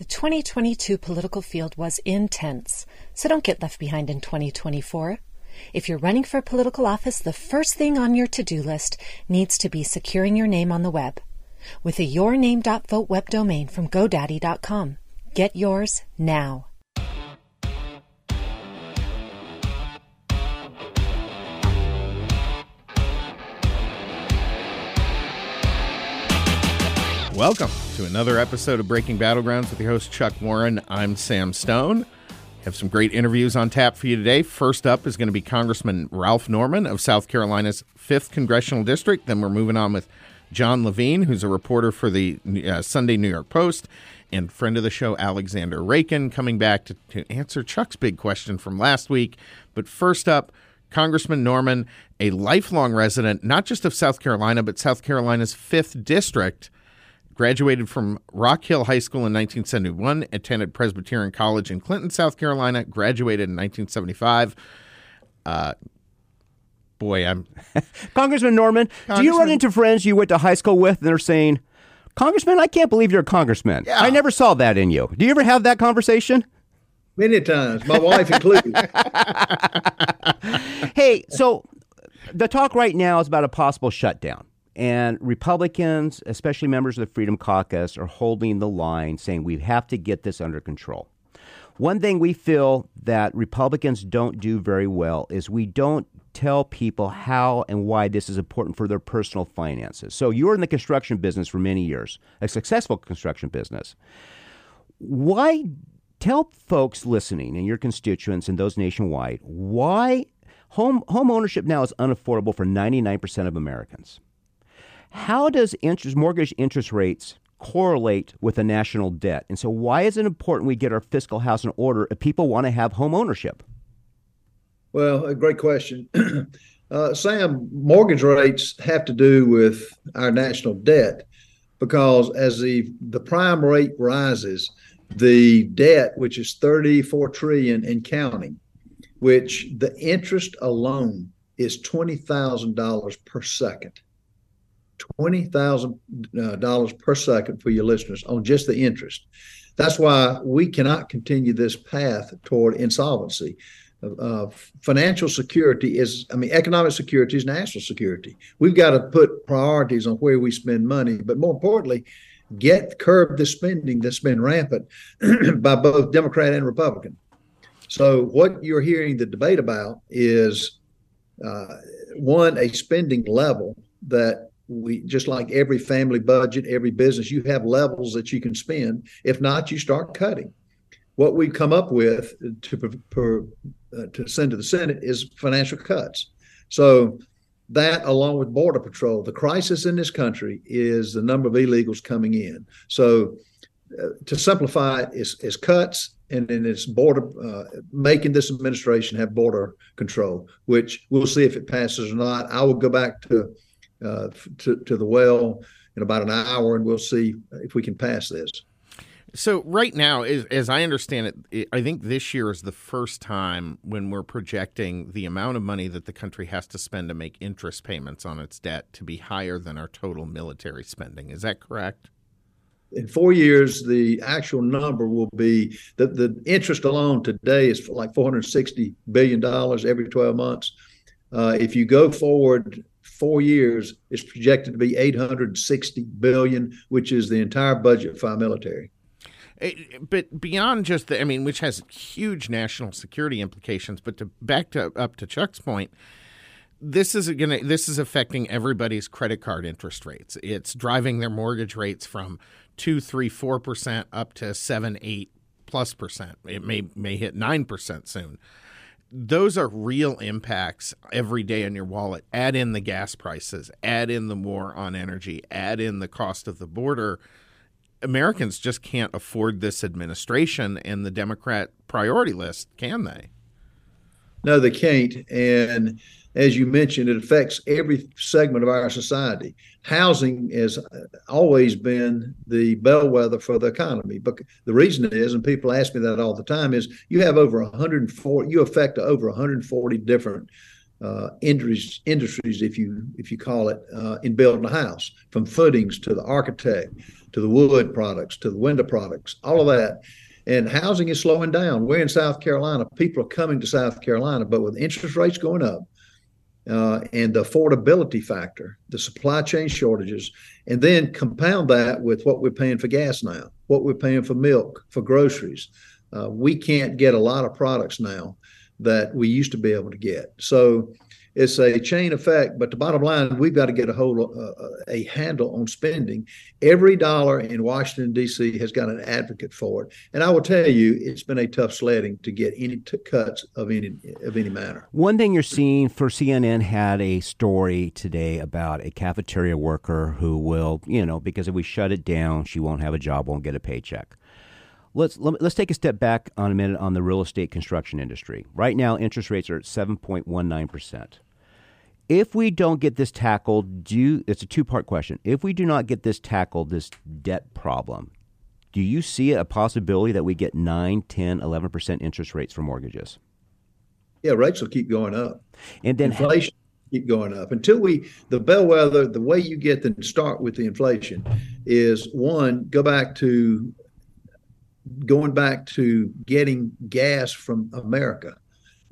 The 2022 political field was intense, so don't get left behind in 2024. If you're running for political office, the first thing on your to-do list needs to be securing your name on the web. With a yourname.vote web domain from GoDaddy.com. Get yours now. Welcome to another episode of Breaking Battlegrounds with your host, Chuck Warren. I'm Sam Stone. We have some great interviews on tap for you today. First up is going to be Congressman Ralph Norman of South Carolina's 5th Congressional District. Then we're moving on with John Levine, who's a reporter for the Sunday New York Post, and friend of the show, Alexander Raikin, coming back to answer Chuck's big question from last week. But first up, Congressman Norman, a lifelong resident, not just of South Carolina, but South Carolina's 5th District. Graduated from Rock Hill High School in 1971, attended Presbyterian College in Clinton, South Carolina, graduated in 1975. Congressman Norman, do you run into friends you went to high school with that are saying, Congressman, I can't believe you're a congressman. Yeah. I never saw that in you. Do you ever have that conversation? Many times, my wife included. Hey, so the talk right now is about a possible shutdown. And Republicans, especially members of the Freedom Caucus, are holding the line saying we have to get this under control. One thing we feel that Republicans don't do very well is we don't tell people how and why this is important for their personal finances. So you were in the construction business for many years, a successful construction business. Why tell folks listening and your constituents and those nationwide why home ownership now is unaffordable for 99% of Americans? How does mortgage interest rates correlate with the national debt? And so why is it important we get our fiscal house in order if people want to have home ownership? Well, a great question. Sam, mortgage rates have to do with our national debt because as the prime rate rises, the debt, which is $34 trillion and counting, which the interest alone is $20,000 per second. $20,000 per second for your listeners on just the interest. That's why we cannot continue this path toward insolvency. Financial security economic security is national security. We've got to put priorities on where we spend money, but more importantly, curb the spending that's been rampant by both Democrat and Republican. So what you're hearing the debate about is, one, a spending level that we just like every family budget, every business, you have levels that you can spend. If not, you start cutting. What we've come up with to send to the Senate is financial cuts. So that, along with Border Patrol, the crisis in this country is the number of illegals coming in. So to simplify it, it's cuts, and then it's border, making this administration have border control, which we'll see if it passes or not. I will go back to the well in about an hour, and we'll see if we can pass this. So right now, as I understand it, I think this year is the first time when we're projecting the amount of money that the country has to spend to make interest payments on its debt to be higher than our total military spending. Is that correct? In 4 years, the actual number will be that the interest alone today is like $460 billion every 12 months. If you go forward 4 years, it's projected to be $860 billion, which is the entire budget for our military. But beyond just which has huge national security implications, but back up to Chuck's point, this is affecting everybody's credit card interest rates. It's driving their mortgage rates from 2%, 3%, 4% up to 7%, 8%+. It may hit 9% soon. Those are real impacts every day on your wallet. Add in the gas prices, add in the war on energy, add in the cost of the border. Americans just can't afford this administration and the Democrat priority list, can they? No, they can't. And as you mentioned, it affects every segment of our society. Housing has always been the bellwether for the economy. But the reason is, and people ask me that all the time, is you affect over 140 different industries, if you call it, in building a house, from footings to the architect, to the wood products, to the window products, all of that. And housing is slowing down. We're in South Carolina. People are coming to South Carolina, but with interest rates going up, and the affordability factor, the supply chain shortages, and then compound that with what we're paying for gas now, what we're paying for milk, for groceries. We can't get a lot of products now that we used to be able to get. So it's a chain effect, but the bottom line, we've got to get a handle on spending. Every dollar in Washington, D.C. has got an advocate for it. And I will tell you, it's been a tough sledding to get any cuts of any manner. One thing you're seeing, for CNN had a story today about a cafeteria worker who will, because if we shut it down, she won't have a job, won't get a paycheck. Let's take a step back on a minute on the real estate construction industry. Right now, interest rates are at 7.19%. If we don't get this tackled, it's a two-part question. If we do not get this tackled, this debt problem, do you see a possibility that we get 9, 10, 11% interest rates for mortgages? Yeah, rates will keep going up. And then inflation will keep going up. The bellwether, the way you get them to start with the inflation is, one, going back to getting gas from America,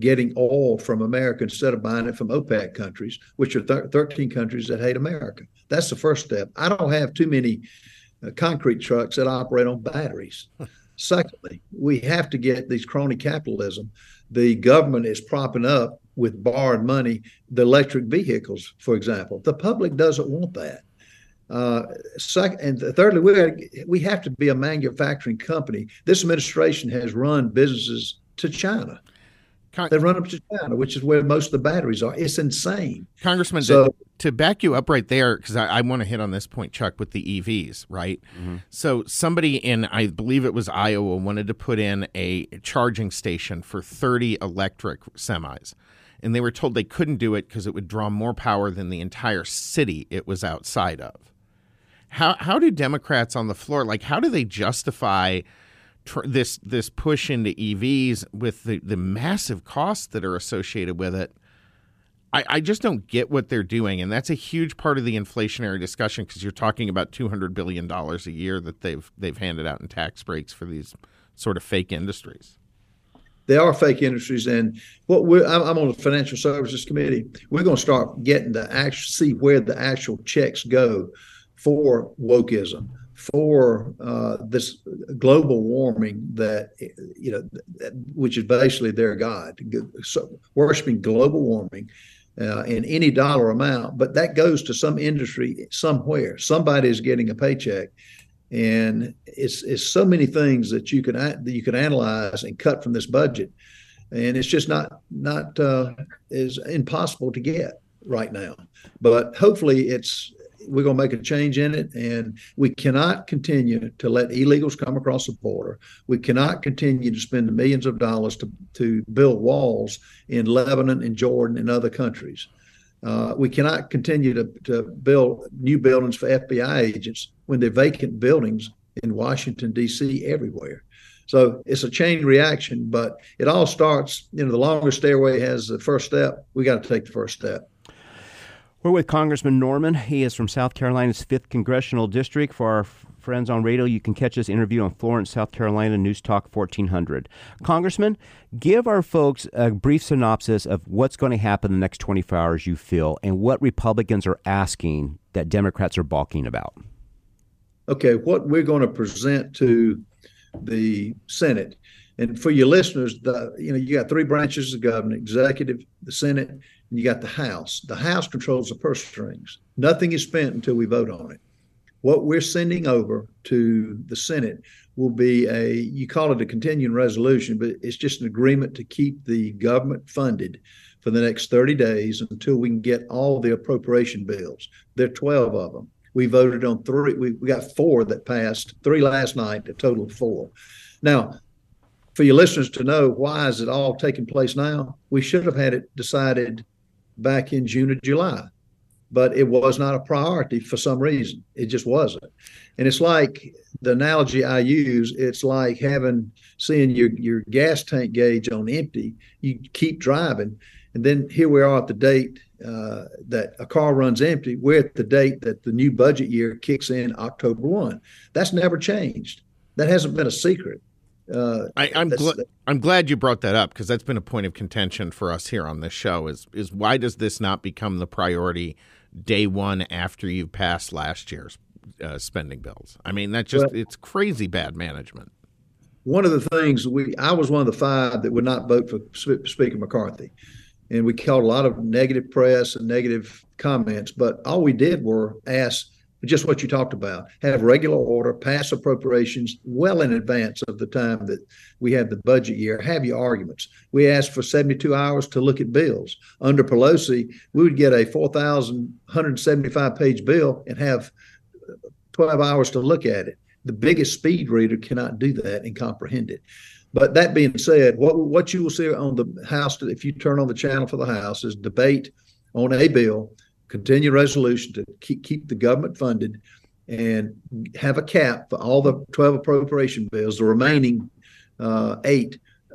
getting oil from America instead of buying it from OPEC countries, which are 13 countries that hate America. That's the first step. I don't have too many concrete trucks that operate on batteries. Secondly, we have to get these crony capitalism. The government is propping up with borrowed money the electric vehicles, for example. The public doesn't want that. Thirdly, we have to be a manufacturing company. This administration has run businesses to China. They run them to China, which is where most of the batteries are. It's insane. Congressman, to back you up right there, because I want to hit on this point, Chuck, with the EVs, right? Mm-hmm. So somebody in, I believe it was Iowa, wanted to put in a charging station for 30 electric semis. And they were told they couldn't do it because it would draw more power than the entire city it was outside of. How do Democrats on the floor, how do they justify this push into EVs with the massive costs that are associated with it? I just don't get what they're doing. And that's a huge part of the inflationary discussion, because you're talking about $200 billion a year that they've handed out in tax breaks for these sort of fake industries. They are fake industries, and I'm on the Financial Services Committee. We're going to start getting see where the actual checks go for wokeism, for this global warming which is basically their god, so worshiping global warming in any dollar amount. But that goes to some industry somewhere. Somebody is getting a paycheck. And it's so many things that you can analyze and cut from this budget, and it's just not is impossible to get right now. But hopefully we're going to make a change in it, and we cannot continue to let illegals come across the border. We cannot continue to spend the millions of dollars to build walls in Lebanon and Jordan and other countries. We cannot continue to build new buildings for FBI agents when they're vacant buildings in Washington, D.C., everywhere. So it's a chain reaction, but it all starts, the longer stairway has the first step. We got to take the first step. We're with Congressman Norman. He is from South Carolina's 5th Congressional District. For our friends on radio, you can catch this interview on Florence, South Carolina, News Talk 1400. Congressman, give our folks a brief synopsis of what's going to happen in the next 24 hours, you feel, and what Republicans are asking that Democrats are balking about. Okay, what we're going to present to the Senate, and for your listeners, you got three branches of government: executive, the Senate, and you got the House. The House controls the purse strings. Nothing is spent until we vote on it. What we're sending over to the Senate will be you call it a continuing resolution, but it's just an agreement to keep the government funded for the next 30 days until we can get all the appropriation bills. There are 12 of them. We voted on three. We got four that passed, three last night, a total of four. Now, for your listeners to know, why is it all taking place now? We should have had it decided back in June or July. But it was not a priority for some reason. It just wasn't. And it's like the analogy I use, it's like seeing your gas tank gauge on empty. You keep driving And then here we are at the date that a car runs empty. We're at the date that the new budget year kicks in October 1. That's never changed. That hasn't been a secret. I'm glad you brought that up, because that's been a point of contention for us here on this show is why does this not become the priority day one after you passed last year's spending bills? I mean, that's just it's crazy bad management. One of the things I was one of the five that would not vote for Speaker McCarthy. And we caught a lot of negative press and negative comments. But all we did were ask just what you talked about, have regular order, pass appropriations well in advance of the time that we have the budget year, have your arguments. We asked for 72 hours to look at bills. Under Pelosi, we would get a 4,175-page bill and have 12 hours to look at it. The biggest speed reader cannot do that and comprehend it. But that being said, what you will see on the House, if you turn on the channel for the House, is debate on a bill, continue resolution to keep the government funded and have a cap for all the 12 appropriation bills, the remaining 8,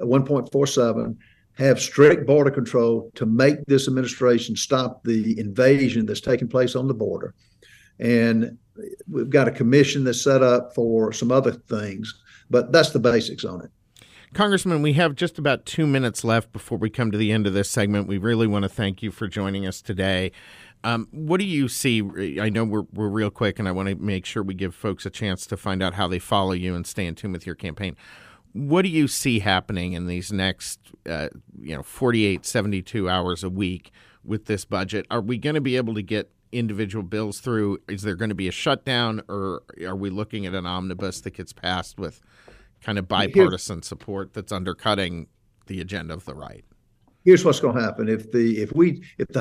1.47, have strict border control to make this administration stop the invasion that's taking place on the border. And we've got a commission that's set up for some other things, but that's the basics on it. Congressman, we have just about 2 minutes left before we come to the end of this segment. We really want to thank you for joining us today. What do you see? I know we're real quick, and I want to make sure we give folks a chance to find out how they follow you and stay in tune with your campaign. What do you see happening in these next 48, 72 hours a week with this budget? Are we going to be able to get individual bills through? Is there going to be a shutdown, or are we looking at an omnibus that gets passed with kind of bipartisan support that's undercutting the agenda of the right? Here's what's going to happen. If the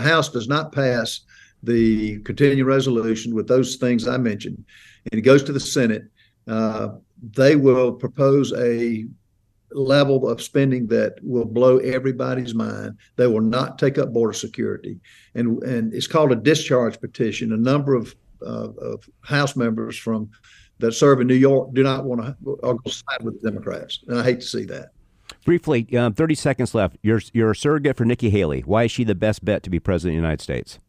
House does not pass the continuing resolution with those things I mentioned, and it goes to the Senate, they will propose a level of spending that will blow everybody's mind. They will not take up border security. And it's called a discharge petition. A number of House members from that serve in New York do not want to go side with the Democrats. And I hate to see that. Briefly, 30 seconds left. You're a surrogate for Nikki Haley. Why is she the best bet to be president of the United States?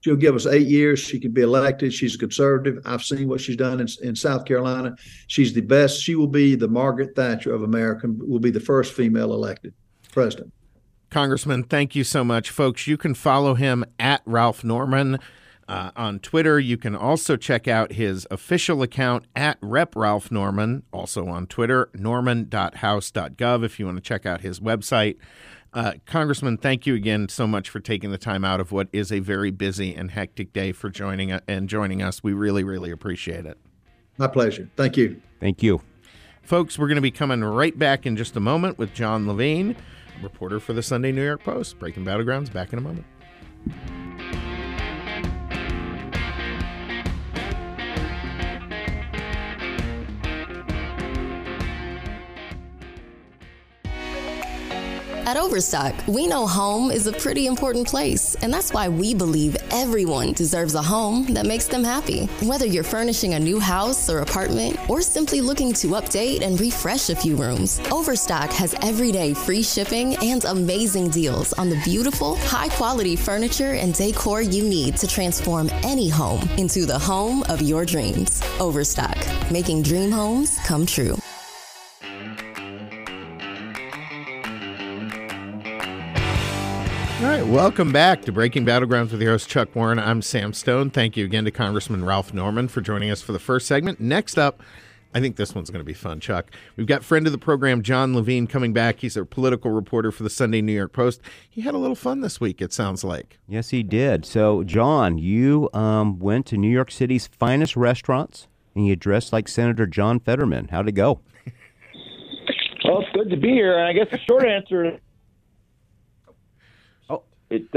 She'll give us 8 years. She can be elected. She's a conservative. I've seen what she's done in South Carolina. She's the best. She will be the Margaret Thatcher of America, will be the first female elected president. Congressman, thank you so much. Folks, you can follow him at Ralph Norman on Twitter. You can also check out his official account at Rep Ralph Norman, also on Twitter, norman.house.gov, if you want to check out his website. Congressman, thank you again so much for taking the time out of what is a very busy and hectic day for joining us. We really, really appreciate it. My pleasure. Thank you. Thank you. Folks, we're going to be coming right back in just a moment with John Levine, reporter for the Sunday New York Post. Breaking Battlegrounds, back in a moment. At Overstock, we know home is a pretty important place, and that's why we believe everyone deserves a home that makes them happy. Whether you're furnishing a new house or apartment, or simply looking to update and refresh a few rooms, Overstock has everyday free shipping and amazing deals on the beautiful, high-quality furniture and decor you need to transform any home into the home of your dreams. Overstock, making dream homes come true. All right, welcome back to Breaking Battlegrounds with your host, Chuck Warren. I'm Sam Stone. Thank you again to Congressman Ralph Norman for joining us for the first segment. Next up, I think this one's going to be fun, Chuck. We've got friend of the program, John Levine, coming back. He's a political reporter for the Sunday New York Post. He had a little fun this week, it sounds like. Yes, he did. So, John, you went to New York City's finest restaurants, and you dressed like Senator John Fetterman. How'd it go? Well, it's good to be here. I guess the short answer is It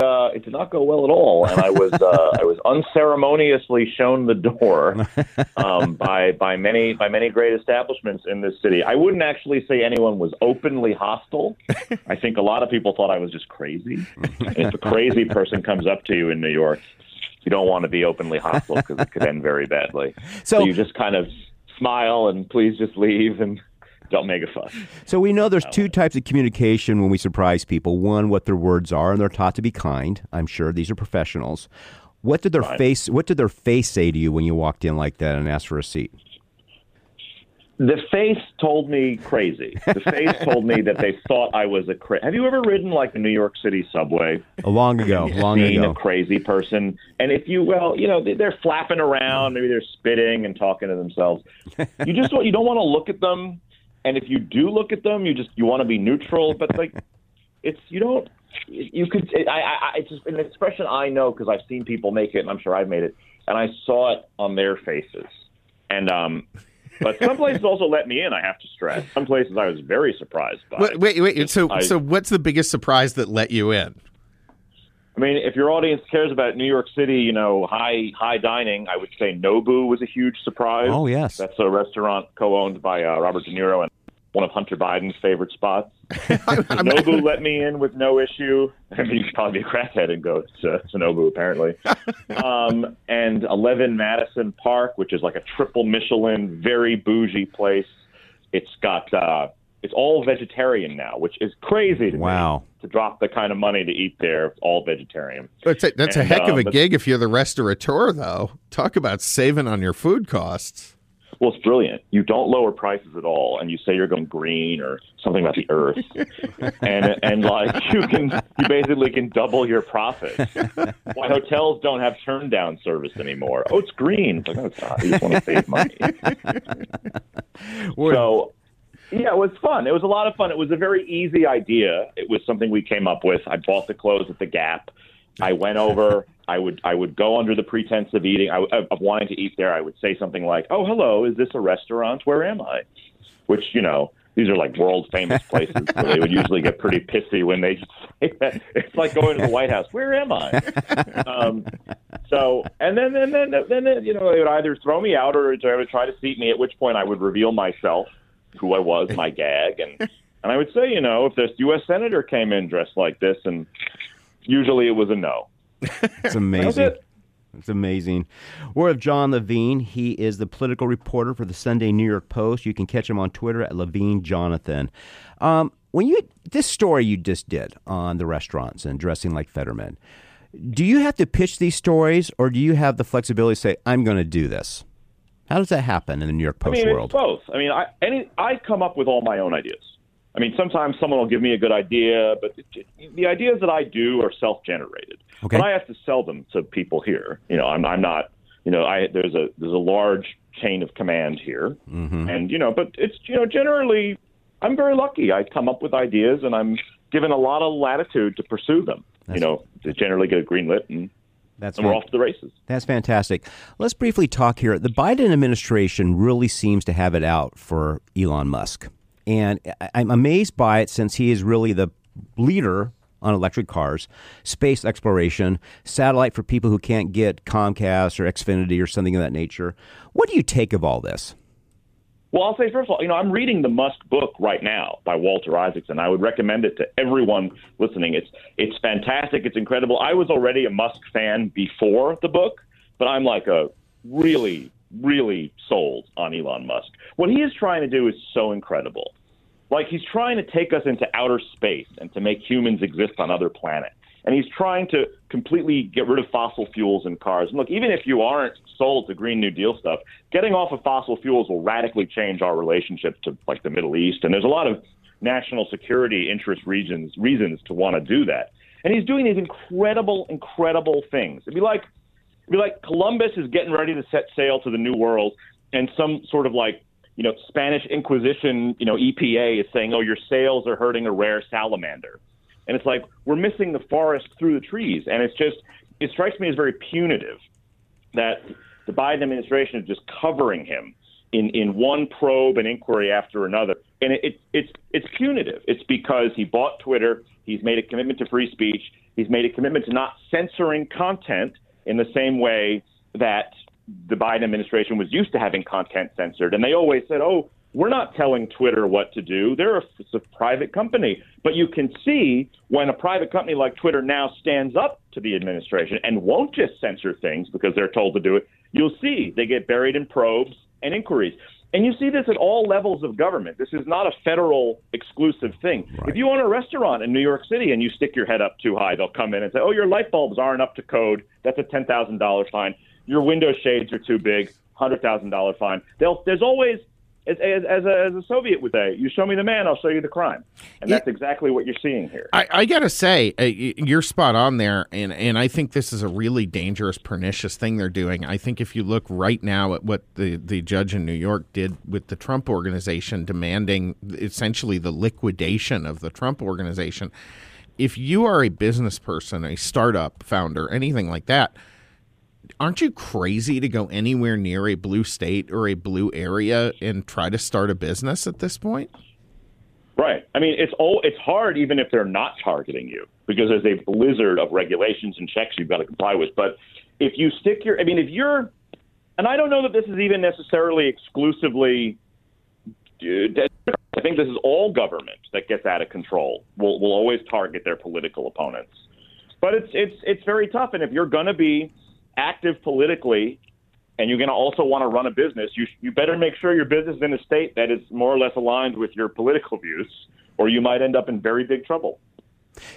did not go well at all, and I was I was unceremoniously shown the door by many great establishments in this city. I wouldn't actually say anyone was openly hostile. I think a lot of people thought I was just crazy. If a crazy person comes up to you in New York, you don't want to be openly hostile because it could end very badly. So you just kind of smile and please just leave and Don't make a fuss. So we know there's two types of communication when we surprise people. One, what their words are, and they're taught to be kind. I'm sure these are professionals. What did their face? What did their face say to you when you walked in like that and asked for a seat? The face told me crazy. The face told me that they thought I was a crazy. Have you ever ridden like the New York City subway? Long ago. Seen a crazy person. And if you they're flapping around. Maybe they're spitting and talking to themselves. You don't want to look at them. And if you do look at them, you want to be neutral. But it's just an expression I know because I've seen people make it, and I'm sure I've made it. And I saw it on their faces. And but some places also let me in, I have to stress. Some places I was very surprised by. Wait. So what's the biggest surprise that let you in? I mean, if your audience cares about New York City, high dining, I would say Nobu was a huge surprise. Oh, yes. That's a restaurant co-owned by Robert De Niro and one of Hunter Biden's favorite spots. Nobu let me in with no issue. I mean, you could probably be a crackhead and go to Nobu, apparently. And 11 Madison Park, which is like a triple Michelin, very bougie place. It's got it's all vegetarian now, which is crazy to me, to drop the kind of money to eat there, all vegetarian. That's a heck of a gig if you're the restaurateur, though. Talk about saving on your food costs. Well, it's brilliant. You don't lower prices at all, and you say you're going green or something about the earth, and you basically can double your profits. Why hotels don't have turn-down service anymore? Oh, it's green. It's like, no, it's not. You just want to save money. So, yeah, it was fun. It was a lot of fun. It was a very easy idea. It was something we came up with. I bought the clothes at the Gap. I went over. I would go under the pretense of eating, of wanting to eat there. I would say something like, "Oh, hello, is this a restaurant? Where am I?" Which, these are like world famous places, so they would usually get pretty pissy when they just say that. It's like going to the White House. Where am I? So they would either throw me out or they would try to seat me. At which point, I would reveal myself, who I was, my gag, and I would say, if this U.S. senator came in dressed like this, and usually it was a no. It's amazing. It's amazing. We're with John Levine. He is the political reporter for the Sunday New York Post. You can catch him on Twitter at LevineJonathan. This story you just did on the restaurants and dressing like Fetterman, do you have to pitch these stories, or do you have the flexibility to say, I'm going to do this? How does that happen in the New York Post world? It's both. I come up with all my own ideas. I mean, sometimes someone will give me a good idea, but the ideas that I do are self-generated. Okay. But I have to sell them to people here. There's a large chain of command here, mm-hmm. and but it's generally I'm very lucky. I come up with ideas, and I'm given a lot of latitude to pursue them. They generally get greenlit, and we're off to the races. That's fantastic. Let's briefly talk here. The Biden administration really seems to have it out for Elon Musk. And I'm amazed by it since he is really the leader on electric cars, space exploration, satellite for people who can't get Comcast or Xfinity or something of that nature. What do you take of all this? Well, I'll say, first of all, I'm reading the Musk book right now by Walter Isaacson. I would recommend it to everyone listening. It's fantastic. It's incredible. I was already a Musk fan before the book, but I'm like a really, really sold on Elon Musk. What he is trying to do is so incredible. Like, he's trying to take us into outer space and to make humans exist on other planets. And he's trying to completely get rid of fossil fuels in cars. And look, even if you aren't sold to Green New Deal stuff, getting off of fossil fuels will radically change our relationship to, like, the Middle East. And there's a lot of national security interest reasons to want to do that. And he's doing these incredible, incredible things. It'd be like Columbus is getting ready to set sail to the New World, and some sort of Spanish Inquisition, EPA is saying, oh, your sails are hurting a rare salamander. And it's like, we're missing the forest through the trees. And it strikes me as very punitive that the Biden administration is just covering him in one probe and inquiry after another. And it's punitive. It's because he bought Twitter. He's made a commitment to free speech. He's made a commitment to not censoring content in the same way that the Biden administration was used to having content censored. And they always said, oh, we're not telling Twitter what to do. It's a private company. But you can see when a private company like Twitter now stands up to the administration and won't just censor things because they're told to do it, you'll see they get buried in probes and inquiries. And you see this at all levels of government. This is not a federal exclusive thing. Right. If you own a restaurant in New York City and you stick your head up too high, they'll come in and say, oh, your light bulbs aren't up to code. That's a $10,000 fine. Your window shades are too big. $100,000 fine. There's always, as a Soviet would say, you show me the man, I'll show you the crime. And that's exactly what you're seeing here. I got to say, you're spot on there. And I think this is a really dangerous, pernicious thing they're doing. I think if you look right now at what the judge in New York did with the Trump Organization, demanding essentially the liquidation of the Trump Organization, if you are a business person, a startup founder, anything like that, aren't you crazy to go anywhere near a blue state or a blue area and try to start a business at this point? Right. I mean, it's hard even if they're not targeting you, because there's a blizzard of regulations and checks you've got to comply with. But if you stick your, I mean, if you're, and I don't know that this is even necessarily exclusively, I think this is all government that gets out of control will always target their political opponents. But it's very tough. And if you're going to be active politically, and you're going to also want to run a business, you better make sure your business is in a state that is more or less aligned with your political views, or you might end up in very big trouble.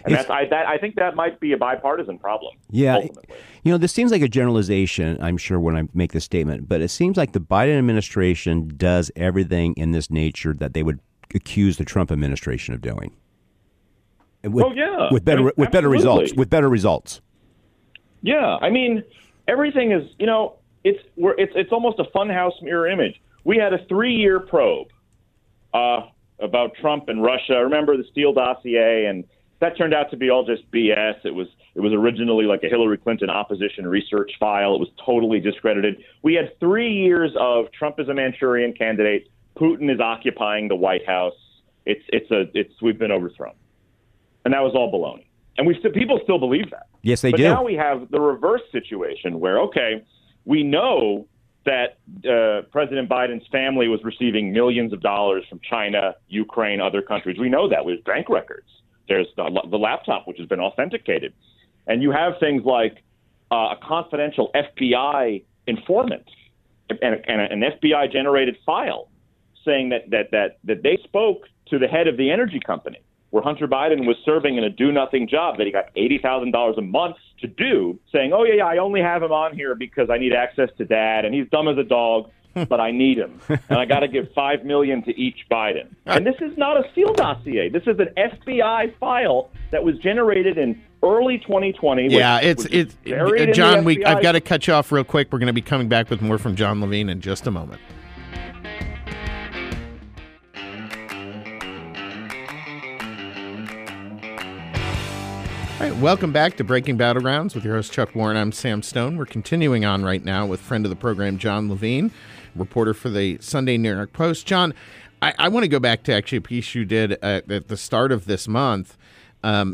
And I think that might be a bipartisan problem. Yeah, ultimately. You know, this seems like a generalization, I'm sure, when I make this statement, but it seems like the Biden administration does everything in this nature that they would accuse the Trump administration of doing. With better results. Yeah, I mean, everything is, you know, it's almost a funhouse mirror image. We had a 3-year probe about Trump and Russia. Remember the Steele dossier, and that turned out to be all just BS. It was originally like a Hillary Clinton opposition research file. It was totally discredited. We had 3 years of Trump is a Manchurian candidate. Putin is occupying the White House. We've been overthrown, and that was all baloney. And people still believe that. Yes, they do. But now we have the reverse situation where, okay, we know that President Biden's family was receiving millions of dollars from China, Ukraine, other countries. We know that. We have bank records. There's the laptop, which has been authenticated. And you have things like a confidential FBI informant and an FBI-generated file saying that they spoke to the head of the energy company, where Hunter Biden was serving in a do-nothing job that he got $80,000 a month to do, saying, oh, yeah, I only have him on here because I need access to dad, and he's dumb as a dog, but I need him, and I got to give $5 million to each Biden. And this is not a Steele dossier. This is an FBI file that was generated in early 2020. Yeah, John, I've got to cut you off real quick. We're going to be coming back with more from John Levine in just a moment. All right, welcome back to Breaking Battlegrounds with your host, Chuck Warren. I'm Sam Stone. We're continuing on right now with friend of the program, John Levine, reporter for the Sunday New York Post. John, I want to go back to actually a piece you did at the start of this month.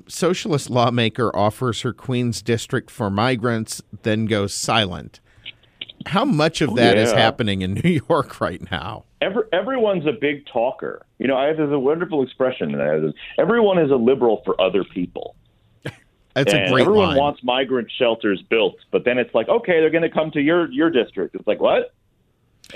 Socialist lawmaker offers her Queens district for migrants, then goes silent. How much of that is happening in New York right now? Everyone's a big talker. You know, there's a wonderful expression that I have. Everyone is a liberal for other people. That's a great everyone line. Wants migrant shelters built, but then it's like, okay, they're going to come to your district. It's like, what?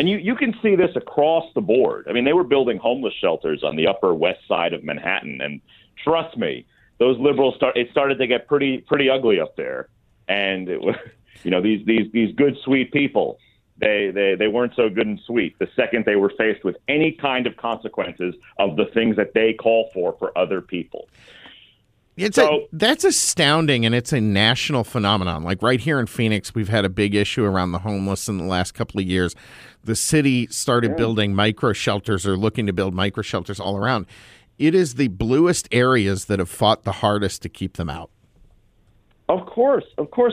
And you can see this across the board. I mean, they were building homeless shelters on the Upper West Side of Manhattan, and trust me, those liberals started to get pretty ugly up there. And it was, you know, these good, sweet people, they weren't so good and sweet the second they were faced with any kind of consequences of the things that they call for other people. That's astounding, and it's a national phenomenon. Like right here in Phoenix, we've had a big issue around the homeless in the last couple of years. The city started building micro shelters, or looking to build micro shelters all around. It is the bluest areas that have fought the hardest to keep them out. Of course.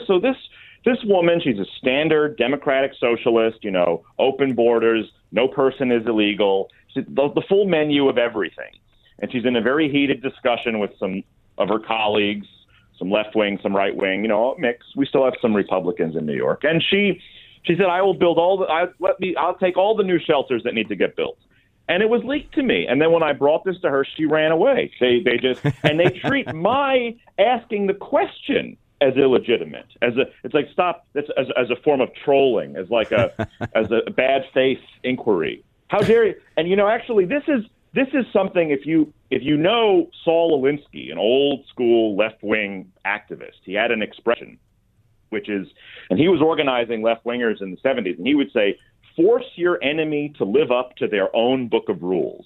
So this woman, she's a standard Democratic socialist, you know, open borders, no person is illegal, the full menu of everything. And she's in a very heated discussion with some of her colleagues, some left wing, some right wing, you know, mix. We still have some Republicans in New York. And she said, I will build I'll take all the new shelters that need to get built. And it was leaked to me. And then when I brought this to her, she ran away. They treat my asking the question as illegitimate, it's like, stop, as a form of trolling, as a bad faith inquiry. How dare you? And, you know, actually, this is something, if you know Saul Alinsky, an old school left wing activist, he had an expression, which is, and he was organizing left wingers in the 70s, and he would say, force your enemy to live up to their own book of rules.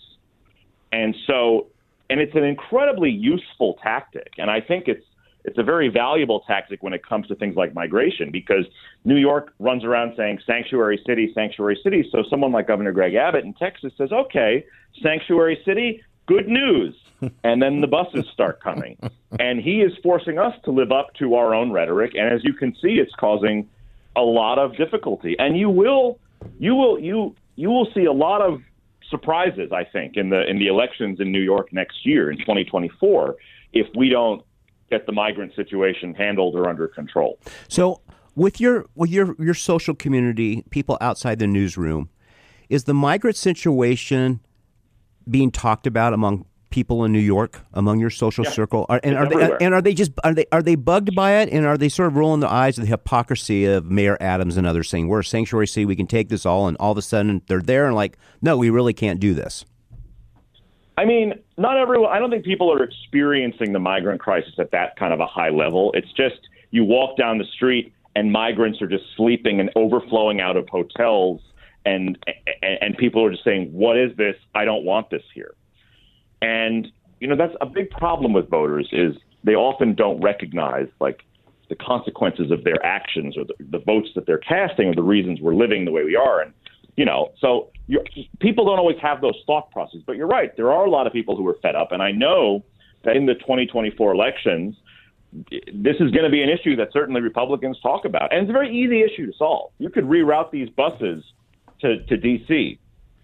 And so, and it's an incredibly useful tactic. And I think it's a very valuable tactic when it comes to things like migration, because New York runs around saying sanctuary city. So someone like Governor Greg Abbott in Texas says, okay, sanctuary city, good news. And then the buses start coming. And he is forcing us to live up to our own rhetoric. And as you can see, it's causing a lot of difficulty. And you will see a lot of surprises, I think, in the elections in New York next year, in 2024, if we don't get the migrant situation handled or under control. So with your social community, people outside the newsroom, is the migrant situation being talked about among people in New York, among your social circle? Are they bugged by it? And are they sort of rolling their eyes at the hypocrisy of Mayor Adams and others saying, we're a sanctuary city, we can take this all, and all of a sudden they're there and like, no, we really can't do this? I mean, not everyone. I don't think people are experiencing the migrant crisis at that kind of a high level. It's just you walk down the street and migrants are just sleeping and overflowing out of hotels, and people are just saying, what is this? I don't want this here. And, you know, that's a big problem with voters, is they often don't recognize, like, the consequences of their actions or the votes that they're casting or the reasons we're living the way we are. And, you know, so people don't always have those thought processes. But you're right. There are a lot of people who are fed up. And I know that in the 2024 elections, this is going to be an issue that certainly Republicans talk about. And it's a very easy issue to solve. You could reroute these buses to D.C.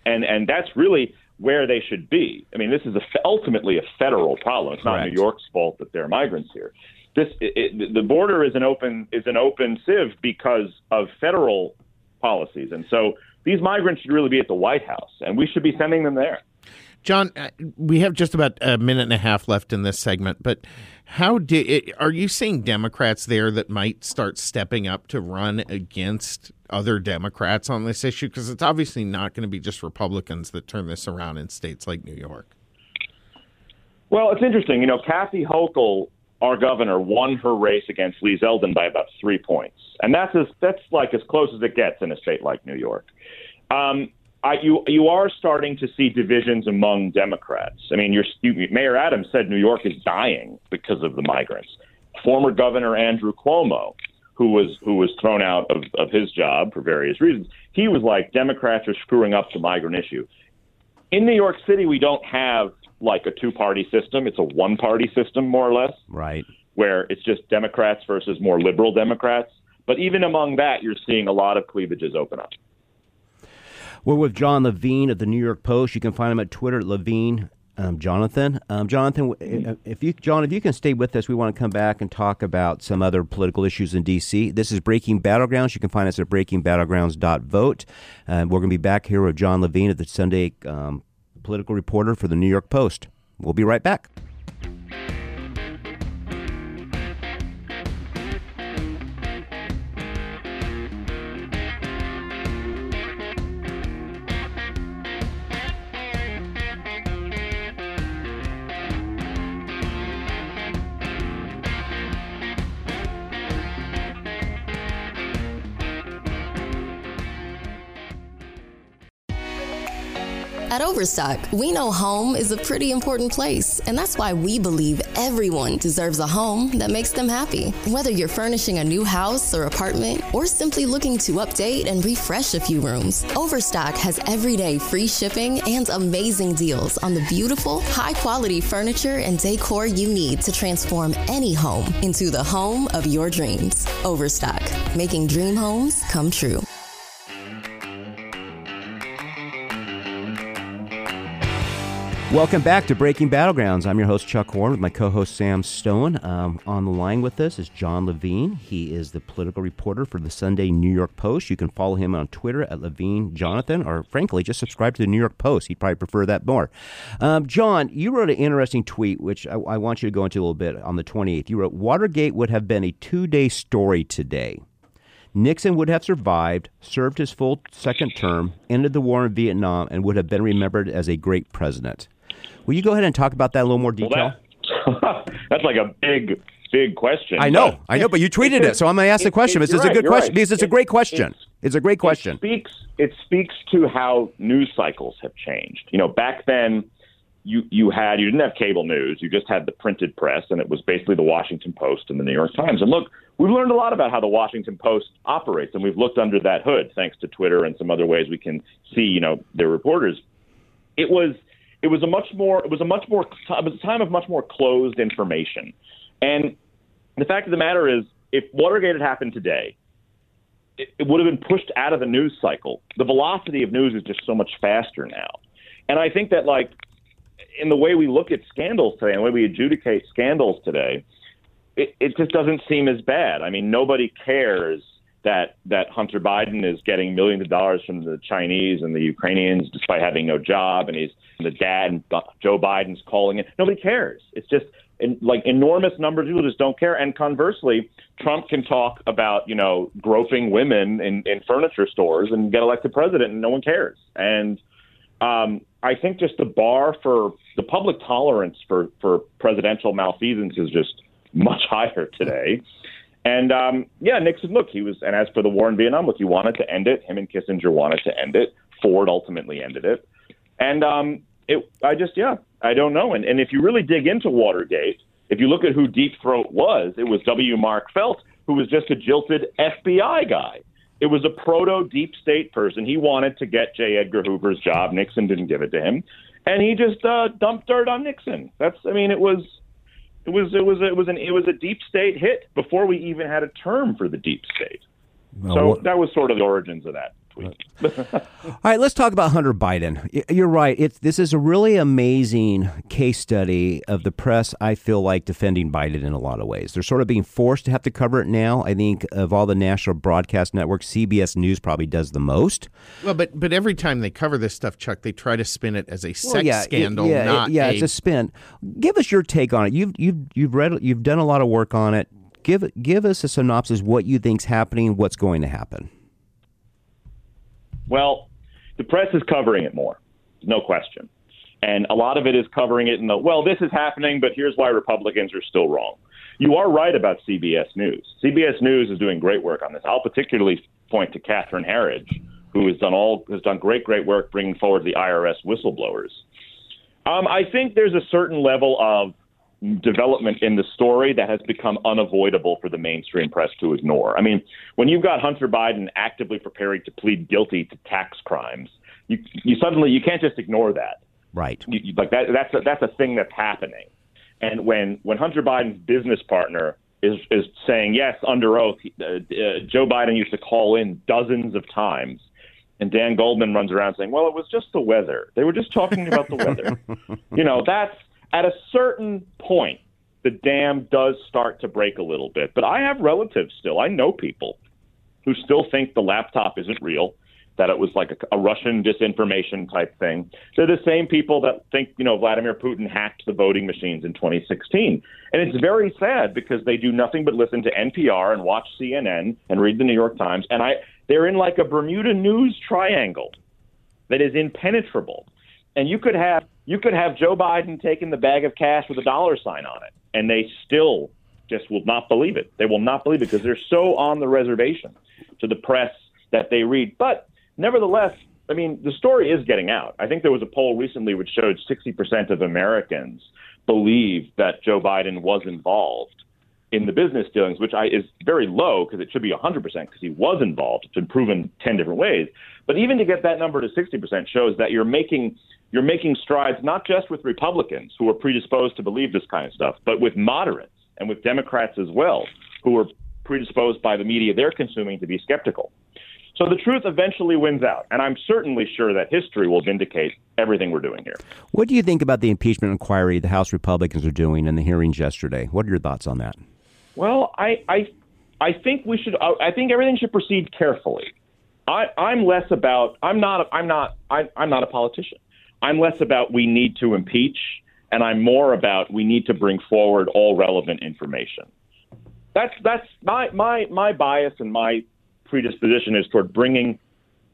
And that's really where they should be. I mean, this is ultimately a federal problem. It's not Correct. New York's fault that there are migrants here. The border is an open sieve because of federal policies. And so these migrants should really be at the White House, and we should be sending them there. John, we have just about a minute and a half left in this segment, but are you seeing Democrats there that might start stepping up to run against other Democrats on this issue? Because it's obviously not going to be just Republicans that turn this around in states like New York. Well, it's interesting. You know, Kathy Hochul, our governor, won her race against Lee Zeldin by about 3 points. And that's like as close as it gets in a state like New York. You are starting to see divisions among Democrats. I mean, Mayor Adams said New York is dying because of the migrants. Former Governor Andrew Cuomo, who was thrown out of his job for various reasons, he was like, Democrats are screwing up the migrant issue. In New York City, we don't have like a two-party system. It's a one-party system, more or less, right? Where it's just Democrats versus more liberal Democrats. But even among that, you're seeing a lot of cleavages open up. We're with John Levine of the New York Post. You can find him at Twitter, Levine Jonathan. John, if you can stay with us, we want to come back and talk about some other political issues in D.C. This is Breaking Battlegrounds. You can find us at breakingbattlegrounds.vote. And we're going to be back here with John Levine, the Sunday political reporter for the New York Post. We'll be right back. At Overstock, we know home is a pretty important place, and that's why we believe everyone deserves a home that makes them happy. Whether you're furnishing a new house or apartment, or simply looking to update and refresh a few rooms, Overstock has everyday free shipping and amazing deals on the beautiful, high-quality furniture and decor you need to transform any home into the home of your dreams. Overstock, making dream homes come true. Welcome back to Breaking Battlegrounds. I'm your host, Chuck Warren, with my co-host, Sam Stone. On the line with us is John Levine. He is the political reporter for the Sunday New York Post. You can follow him on Twitter at Levine Jonathan, or frankly, just subscribe to the New York Post. He'd probably prefer that more. John, you wrote an interesting tweet, which I want you to go into a little bit, on the 28th. You wrote, Watergate would have been a two-day story today. Nixon would have survived, served his full second term, ended the war in Vietnam, and would have been remembered as a great president. Will you go ahead and talk about that in a little more detail? Well, that's like a big question. I know, but you tweeted it, so I'm going to ask the question. This is a good question, because it's a great question. It's a great question. It speaks to how news cycles have changed. You know, back then, you didn't have cable news. You just had the printed press, and it was basically the Washington Post and the New York Times. And look, we've learned a lot about how the Washington Post operates, and we've looked under that hood thanks to Twitter and some other ways we can see, you know, their reporters. It was a time of much more closed information. And the fact of the matter is, if Watergate had happened today, it would have been pushed out of the news cycle. The velocity of news is just so much faster now. And I think that, like, in the way we look at scandals today and the way we adjudicate scandals today, it just doesn't seem as bad. I mean, nobody cares that Hunter Biden is getting millions of dollars from the Chinese and the Ukrainians despite having no job, and he's the dad, and Joe Biden's calling in. Nobody cares. It's just enormous numbers of people just don't care. And conversely, Trump can talk about, you know, groping women in furniture stores and get elected president, and no one cares. And I think just the bar for the public tolerance for presidential malfeasance is just much higher today. And, Nixon, look, and as for the war in Vietnam, look, he wanted to end it. Him and Kissinger wanted to end it. Ford ultimately ended it. And I don't know. And if you really dig into Watergate, if you look at who Deep Throat was, it was W. Mark Felt, who was just a jilted FBI guy. It was a proto-deep state person. He wanted to get J. Edgar Hoover's job. Nixon didn't give it to him. And he just dumped dirt on Nixon. It was a deep state hit before we even had a term for the deep state. That was sort of the origins of that tweet. Right. All right, let's talk about Hunter Biden. You're right. This is a really amazing case study of the press, I feel like, defending Biden in a lot of ways. They're sort of being forced to have to cover it now. I think of all the national broadcast networks, CBS News probably does the most. Well, but every time they cover this stuff, Chuck, they try to spin it as a sex scandal. It's a spin. Give us your take on it. You've done a lot of work on it. Give us a synopsis of what you think's happening, what's going to happen. Well, the press is covering it more, no question. And a lot of it is covering it in the, well, this is happening, but here's why Republicans are still wrong. You are right about CBS News. CBS News is doing great work on this. I'll particularly point to Catherine Herridge, who has done great work bringing forward the IRS whistleblowers. I think there's a certain level of development in the story that has become unavoidable for the mainstream press to ignore. I mean, when you've got Hunter Biden actively preparing to plead guilty to tax crimes, you suddenly can't just ignore that. Right. That's a thing that's happening. And when Hunter Biden's business partner is saying, yes, under oath, Joe Biden used to call in dozens of times, and Dan Goldman runs around saying, well, it was just the weather. They were just talking about the weather. You know, that's, at a certain point, the dam does start to break a little bit. But I have relatives still. I know people who still think the laptop isn't real, that it was like a Russian disinformation type thing. They're the same people that think, you know, Vladimir Putin hacked the voting machines in 2016. And it's very sad because they do nothing but listen to NPR and watch CNN and read the New York Times. And they're in like a Bermuda news triangle that is impenetrable. And you could have Joe Biden taking the bag of cash with a dollar sign on it, and they still just will not believe it. They will not believe it because they're so on the reservation to the press that they read. But nevertheless, I mean, the story is getting out. I think there was a poll recently which showed 60% of Americans believe that Joe Biden was involved in the business dealings, which is very low because it should be 100% because he was involved. It's been proven 10 different ways. But even to get that number to 60% shows that you're making strides not just with Republicans who are predisposed to believe this kind of stuff, but with moderates and with Democrats as well, who are predisposed by the media they're consuming to be skeptical. So the truth eventually wins out, and I'm certainly sure that history will vindicate everything we're doing here. What do you think about the impeachment inquiry the House Republicans are doing in the hearings yesterday? What are your thoughts on that? Well, I think everything should proceed carefully. I'm not a politician. I'm less about we need to impeach, and I'm more about we need to bring forward all relevant information. That's my bias and my predisposition is toward bringing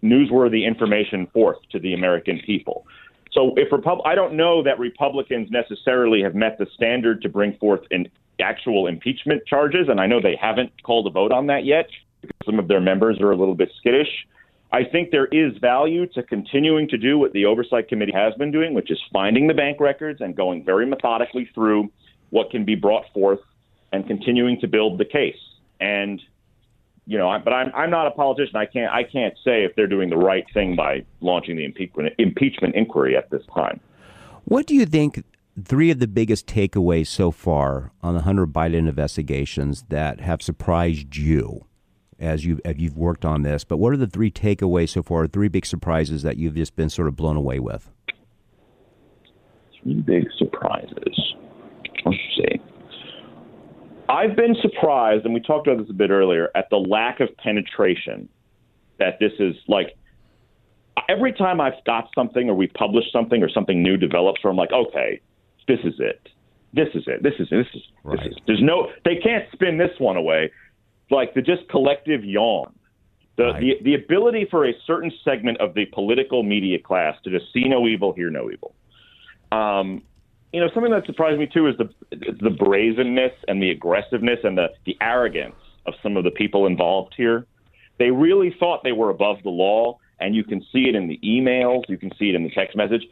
newsworthy information forth to the American people. So if I don't know that Republicans necessarily have met the standard to bring forth an actual impeachment charges, and I know they haven't called a vote on that yet because some of their members are a little bit skittish. I think there is value to continuing to do what the Oversight Committee has been doing, which is finding the bank records and going very methodically through what can be brought forth and continuing to build the case. And, you know, but I'm not a politician. I can't say if they're doing the right thing by launching the impeachment inquiry at this time. What do you think three of the biggest takeaways so far on the Hunter Biden investigations that have surprised you as you've worked on this? But what are the three takeaways so far, three big surprises that you've just been sort of blown away with? Three big surprises. Let's see. I've been surprised, and we talked about this a bit earlier, at the lack of penetration that this is like. Every time I've got something or we publish something or something new develops where I'm like, okay, this is it. This is it. This is it. This is it. Right. This is, they can't spin this one away. Like the just collective yawn. The ability for a certain segment of the political media class to just see no evil, hear no evil. You know, something that surprised me, too, is the brazenness and the aggressiveness and the arrogance of some of the people involved here. They really thought they were above the law. And you can see it in the emails. You can see it in the text message.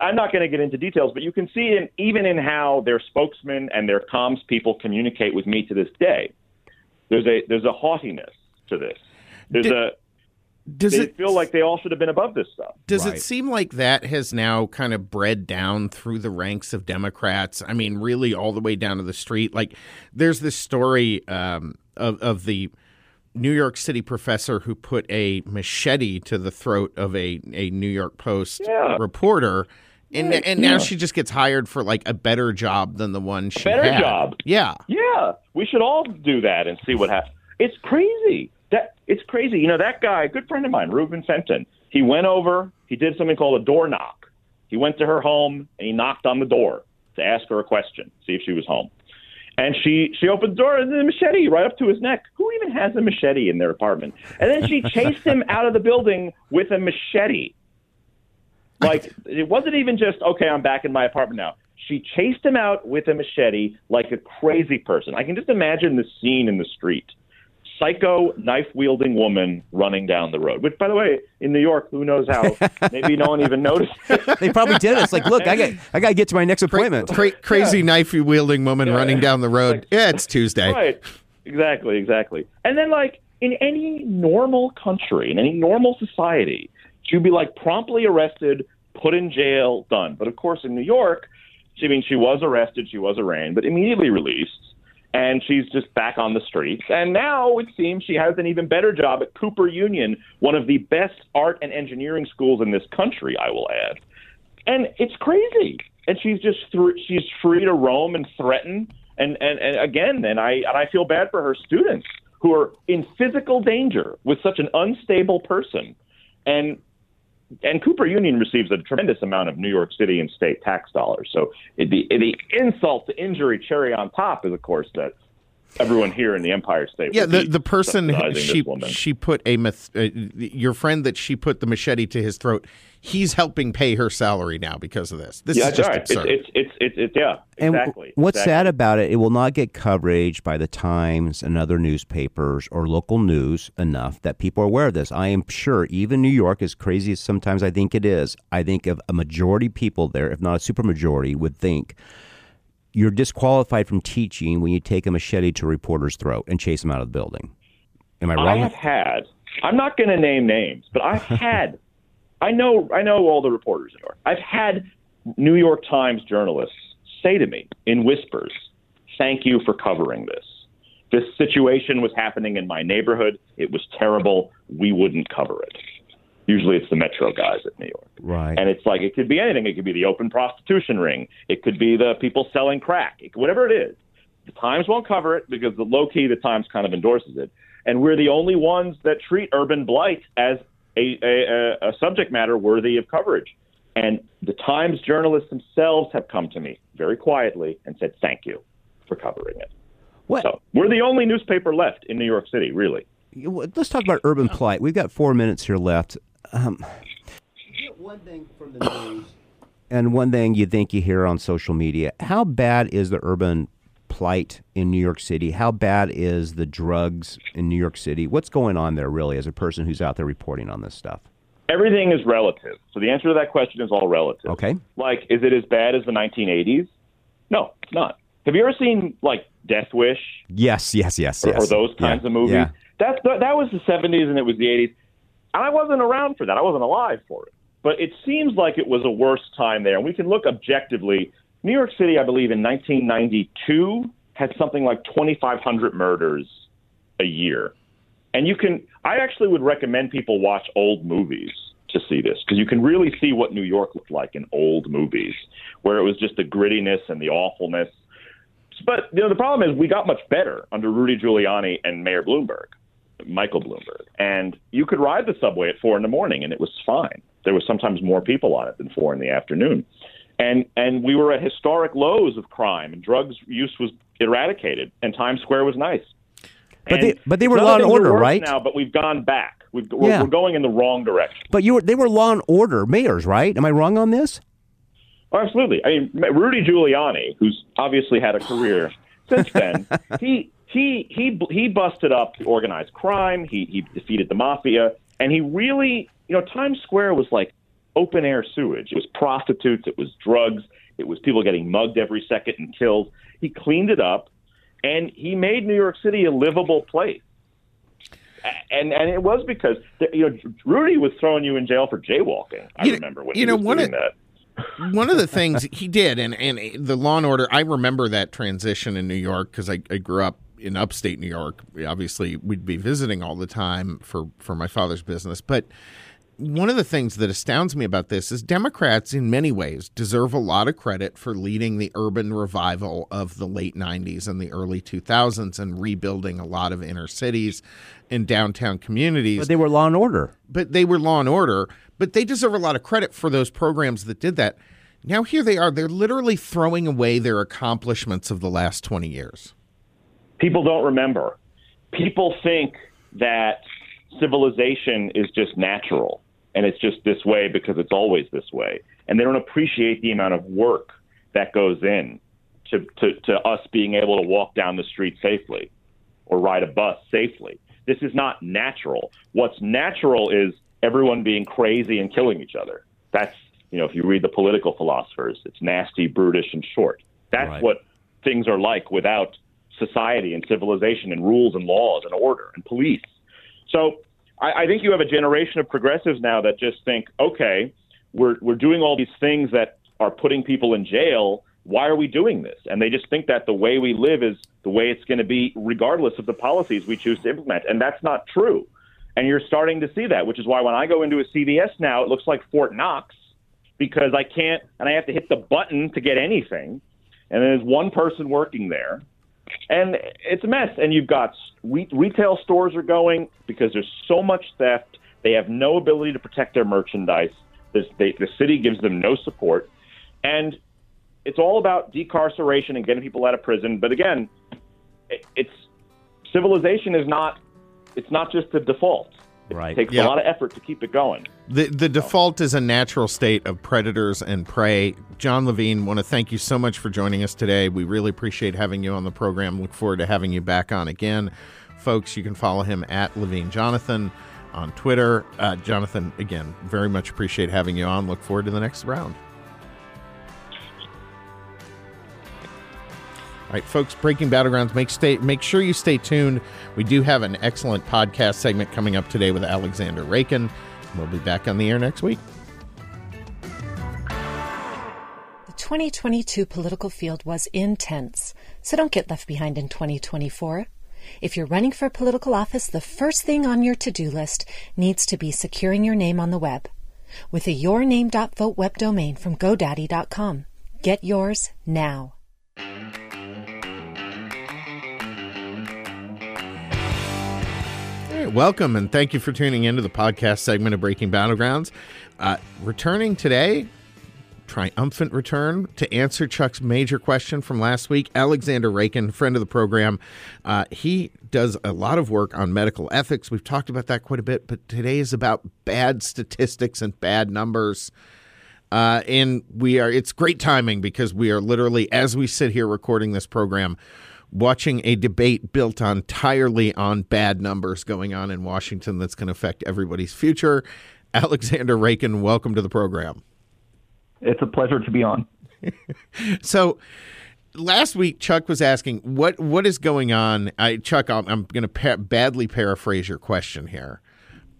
I'm not going to get into details, but you can see it even in how their spokesmen and their comms people communicate with me to this day. There's a haughtiness to this. They feel like they all should have been above this stuff. Does it seem like that has now kind of bred down through the ranks of Democrats? I mean, really all the way down to the street. Like there's this story of the New York City professor who put a machete to the throat of a New York Post reporter. And now she just gets hired for like a better job than the one she had. Better job. Yeah. Yeah. We should all do that and see what happens. It's crazy. It's crazy. You know, that guy, a good friend of mine, Reuben Fenton, he went over, he did something called a door knock. He went to her home and he knocked on the door to ask her a question, see if she was home. And she opened the door and the machete right up to his neck. Who even has a machete in their apartment? And then she chased him out of the building with a machete. Like, it wasn't even just, okay, I'm back in my apartment now. She chased him out with a machete like a crazy person. I can just imagine the scene in the street. Psycho, knife-wielding woman running down the road. Which, by the way, in New York, who knows how? Maybe no one even noticed. They probably did. It's like, look, I got to get to my next appointment. Crazy knife-wielding woman running down the road. Like, yeah, it's Tuesday. Right. Exactly. And then, like, in any normal country, in any normal society, she'd be, like, promptly arrested, put in jail, done. But, of course, in New York, she was arrested, she was arraigned, but immediately released. And she's just back on the streets. And now it seems she has an even better job at Cooper Union, one of the best art and engineering schools in this country, I will add. And it's crazy. And she's just she's free to roam and threaten. And I feel bad for her students who are in physical danger with such an unstable person. And Cooper Union receives a tremendous amount of New York City and state tax dollars. So the insult to injury cherry on top is, of course, that everyone here in the Empire State. Yeah, the person she put your friend that she put the machete to his throat. He's helping pay her salary now because of this. This is just absurd. Exactly. What's sad about it? It will not get coverage by the Times and other newspapers or local news enough that people are aware of this. I am sure even New York, as crazy as sometimes I think it is, I think of a majority of people there, if not a supermajority, would think you're disqualified from teaching when you take a machete to a reporter's throat and chase them out of the building. Am I wrong? I'm not going to name names, but I've had. I know all the reporters in New York. I've had New York Times journalists say to me in whispers, thank you for covering this. This situation was happening in my neighborhood. It was terrible. We wouldn't cover it. Usually it's the Metro guys at New York. Right. And it's like it could be anything. It could be the open prostitution ring. It could be the people selling crack. Whatever it is. The Times won't cover it because the low-key, the Times kind of endorses it. And we're the only ones that treat urban blight as a subject matter worthy of coverage. And the Times journalists themselves have come to me very quietly and said, thank you for covering it. What? So we're the only newspaper left in New York City, really. Let's talk about urban plight. We've got 4 minutes here left. You get one thing from the news and one thing you think you hear on social media. How bad is the urban plight in New York City? How bad is the drugs in New York City? What's going on there, really, as a person who's out there reporting on this stuff? Everything is relative. So the answer to that question is all relative. Okay. Like, is it as bad as the 1980s? No, it's not. Have you ever seen, like, Death Wish? Yes. Or those kinds of movies? Yeah. That was the 70s and it was the 80s. And I wasn't around for that. I wasn't alive for it. But it seems like it was a worse time there. And we can look objectively. New York City, I believe, in 1992 had something like 2,500 murders a year. And you can – I actually would recommend people watch old movies to see this, because you can really see what New York looked like in old movies, where it was just the grittiness and the awfulness. But, you know, the problem is we got much better under Rudy Giuliani and Mayor Bloomberg, Michael Bloomberg. And you could ride the subway at 4 in the morning, and it was fine. There was sometimes more people on it than 4 in the afternoon. And we were at historic lows of crime, and drugs use was eradicated, and Times Square was nice. But they were law and order, right? Now, but we've gone back. We're going in the wrong direction. But they were law and order mayors, right? Am I wrong on this? Oh, absolutely. I mean, Rudy Giuliani, who's obviously had a career since then, he busted up organized crime. He defeated the mafia, and he really, Times Square was like open air sewage. It was prostitutes. It was drugs. It was people getting mugged every second and killed. He cleaned it up. And he made New York City a livable place. And it was because, Rudy was throwing you in jail for jaywalking. I remember when he was doing that. One of the things he did, and the law and order, I remember that transition in New York because I grew up in upstate New York. Obviously, we'd be visiting all the time for my father's business. But one of the things that astounds me about this is Democrats, in many ways, deserve a lot of credit for leading the urban revival of the late 90s and the early 2000s and rebuilding a lot of inner cities and downtown communities. But they were law and order. But they deserve a lot of credit for those programs that did that. Now here they are. They're literally throwing away their accomplishments of the last 20 years. People don't remember. People think that civilization is just natural. And it's just this way because it's always this way. And they don't appreciate the amount of work that goes in to us being able to walk down the street safely or ride a bus safely. This is not natural. What's natural is everyone being crazy and killing each other. That's, if you read the political philosophers, it's nasty, brutish, and short. That's right. What things are like without society and civilization and rules and laws and order and police. So I think you have a generation of progressives now that just think, okay, we're doing all these things that are putting people in jail. Why are we doing this? And they just think that the way we live is the way it's going to be regardless of the policies we choose to implement. And that's not true. And you're starting to see that, which is why when I go into a CVS now, it looks like Fort Knox because I can't – and I have to hit the button to get anything. And there's one person working there. And it's a mess. And you've got retail stores are going because there's so much theft. They have no ability to protect their merchandise. The city gives them no support. And it's all about decarceration and getting people out of prison. But again, civilization is not – it's not just the default. Right. It takes a lot of effort to keep it going. The default is a natural state of predators and prey. John Levine, want to thank you so much for joining us today. We really appreciate having you on the program. Look forward to having you back on again. Folks, you can follow him at Levine Jonathan on Twitter. Jonathan, again, very much appreciate having you on. Look forward to the next round. All right, folks, Breaking Battlegrounds, make sure you stay tuned. We do have an excellent podcast segment coming up today with Alexander Raikin. We'll be back on the air next week. The 2022 political field was intense, so don't get left behind in 2024. If you're running for political office, the first thing on your to-do list needs to be securing your name on the web. With a yourname.vote web domain from GoDaddy.com, get yours now. Welcome, and thank you for tuning in to the podcast segment of Breaking Battlegrounds. Returning today, triumphant return to answer Chuck's major question from last week. Alexander Raikin, friend of the program, he does a lot of work on medical ethics. We've talked about that quite a bit, but today is about bad statistics and bad numbers. And it's great timing because we are literally, as we sit here recording this program, watching a debate built entirely on bad numbers going on in Washington that's going to affect everybody's future. Alexander Raikin, welcome to the program. It's a pleasure to be on. So last week, Chuck was asking, what is going on? Chuck, I'm going to badly paraphrase your question here,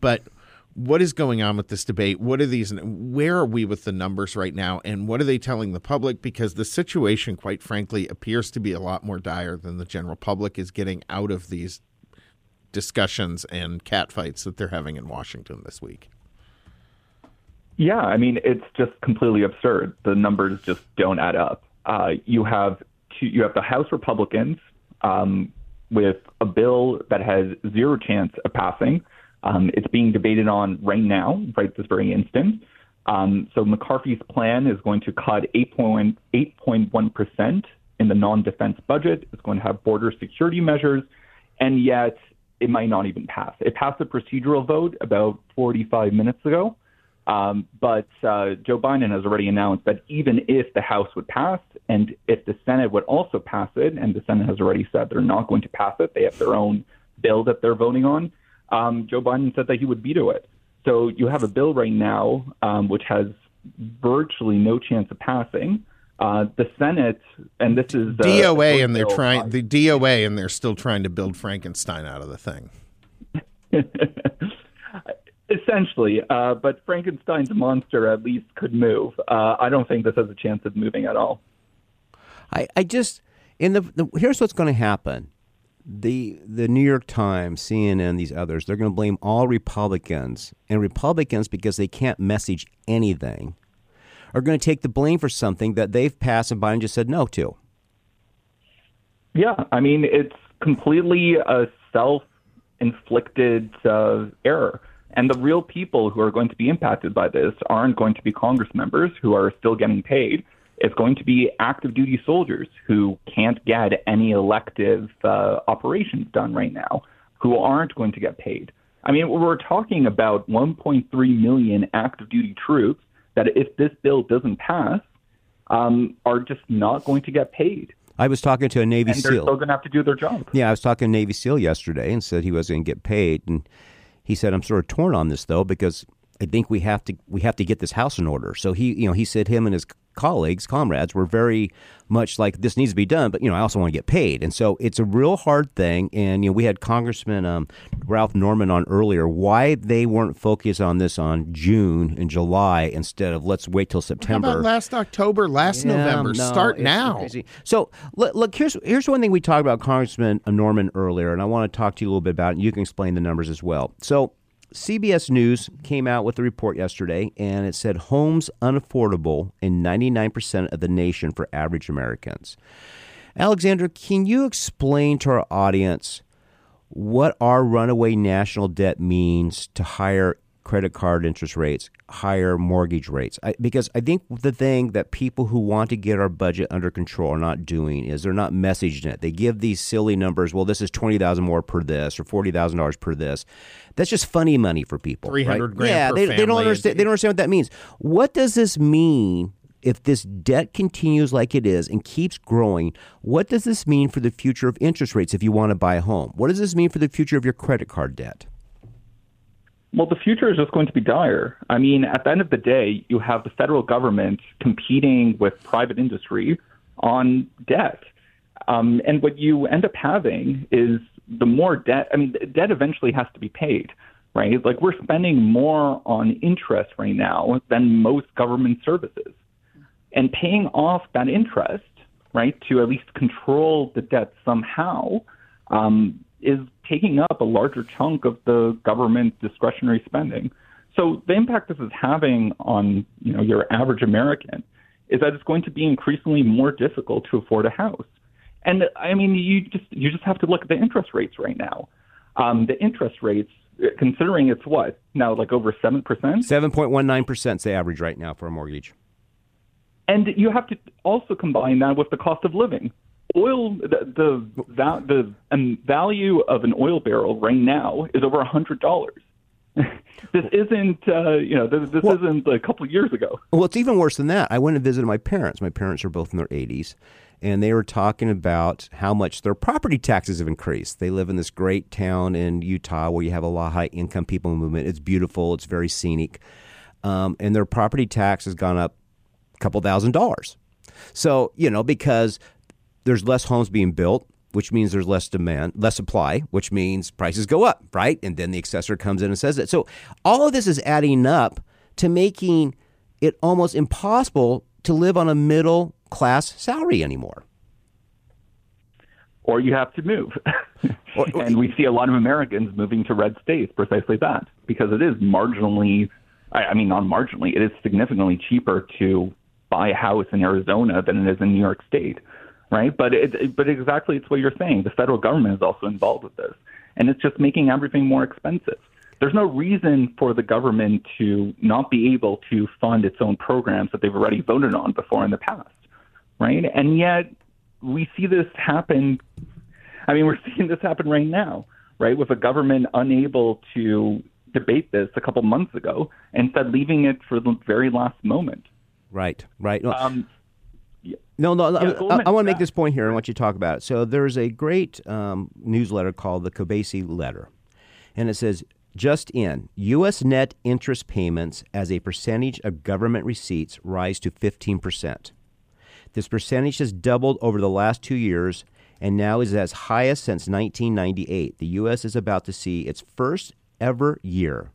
but what is going on with this debate? Where are we with the numbers right now? And what are they telling the public? Because the situation, quite frankly, appears to be a lot more dire than the general public is getting out of these discussions and catfights that they're having in Washington this week. Yeah, I mean, it's just completely absurd. The numbers just don't add up. You have the House Republicans with a bill that has zero chance of passing. It's being debated on right now, right this very instant. So McCarthy's plan is going to cut 8.1% in the non-defense budget. It's going to have border security measures, and yet it might not even pass. It passed a procedural vote about 45 minutes ago. But Joe Biden has already announced that even if the House would pass and if the Senate would also pass it, and the Senate has already said they're not going to pass it, they have their own bill that they're voting on, Joe Biden said that he would veto it. So you have a bill right now which has virtually no chance of passing. The Senate, and this is DOA, and they're trying the DOA, and they're still trying to build Frankenstein out of the thing. Essentially, but Frankenstein's monster at least could move. I don't think this has a chance of moving at all. Here's what's going to happen. The New York Times, CNN, these others, they're going to blame all Republicans. And Republicans, because they can't message anything, are going to take the blame for something that they've passed and Biden just said no to. Yeah, I mean, it's completely a self-inflicted error. And the real people who are going to be impacted by this aren't going to be Congress members who are still getting paid. It's going to be active duty soldiers who can't get any elective operations done right now, who aren't going to get paid. I mean, we're talking about 1.3 million active duty troops that if this bill doesn't pass, are just not going to get paid. I was talking to a Navy SEAL. They're still going to have to do their job. Yeah, I was talking to a Navy SEAL yesterday and said he was going to get paid. And he said, I'm sort of torn on this, though, because I think we have to get this house in order. So he said him and his comrades were very much like, this needs to be done, but, I also want to get paid. And so it's a real hard thing. And, we had Congressman Ralph Norman on earlier, why they weren't focused on this on June and July instead of let's wait till September. How about last October, November? No, start now. Crazy. So look, here's one thing we talked about Congressman Norman earlier, and I want to talk to you a little bit about it, and you can explain the numbers as well. So CBS News came out with a report yesterday, and it said homes unaffordable in 99% of the nation for average Americans. Alexander, can you explain to our audience what our runaway national debt means to higher credit card interest rates, higher mortgage rates? Because I think the thing that people who want to get our budget under control are not doing is they're not messaging it. They give these silly numbers. Well, this is $20,000 more per this or $40,000 per this. That's just funny money for people. $300,000. Yeah, they don't understand. They don't understand what that means. What does this mean if this debt continues like it is and keeps growing? What does this mean for the future of interest rates if you want to buy a home? What does this mean for the future of your credit card debt? Well, the future is just going to be dire. I mean, at the end of the day, you have the federal government competing with private industry on debt. And what you end up having is the more debt. I mean, debt eventually has to be paid, right? Like, we're spending more on interest right now than most government services. And paying off that interest, right, to at least control the debt somehow, is taking up a larger chunk of the government's discretionary spending. So the impact this is having on, your average American is that it's going to be increasingly more difficult to afford a house. And I mean, you just have to look at the interest rates right now. The interest rates, considering it's what now, like over 7%? 7.19% is the average right now for a mortgage. And you have to also combine that with the cost of living. Oil, the value of an oil barrel right now is over $100. This isn't, isn't a couple of years ago. Well, it's even worse than that. I went and visited my parents. My parents are both in their 80s, and they were talking about how much their property taxes have increased. They live in this great town in Utah where you have a lot of high-income people movement. It's beautiful. It's very scenic. And their property tax has gone up a couple $1,000. So, because there's less homes being built, which means there's less demand, less supply, which means prices go up, right? And then the assessor comes in and says that. So all of this is adding up to making it almost impossible to live on a middle class salary anymore. Or you have to move. And we see a lot of Americans moving to red states, precisely that, because it is marginally, I mean, not marginally, it is significantly cheaper to buy a house in Arizona than it is in New York State. Right. But exactly, it's what you're saying. The federal government is also involved with this, and it's just making everything more expensive. There's no reason for the government to not be able to fund its own programs that they've already voted on before in the past. Right. And yet we see this happen. I mean, we're seeing this happen right now. Right. With a government unable to debate this a couple months ago and instead leaving it for the very last moment. Right. Right. I want to make this point here and want you to talk about it. So there's a great newsletter called the Kobeissi Letter, and it says, just in, U.S. net interest payments as a percentage of government receipts rise to 15%. This percentage has doubled over the last 2 years and now is as highest since 1998. The U.S. is about to see its first ever year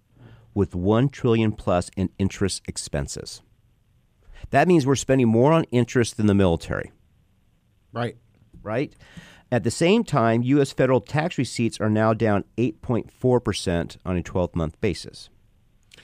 with $1 trillion plus in interest expenses. That means we're spending more on interest than the military. Right. Right. At the same time, U.S. federal tax receipts are now down 8.4% on a 12-month basis.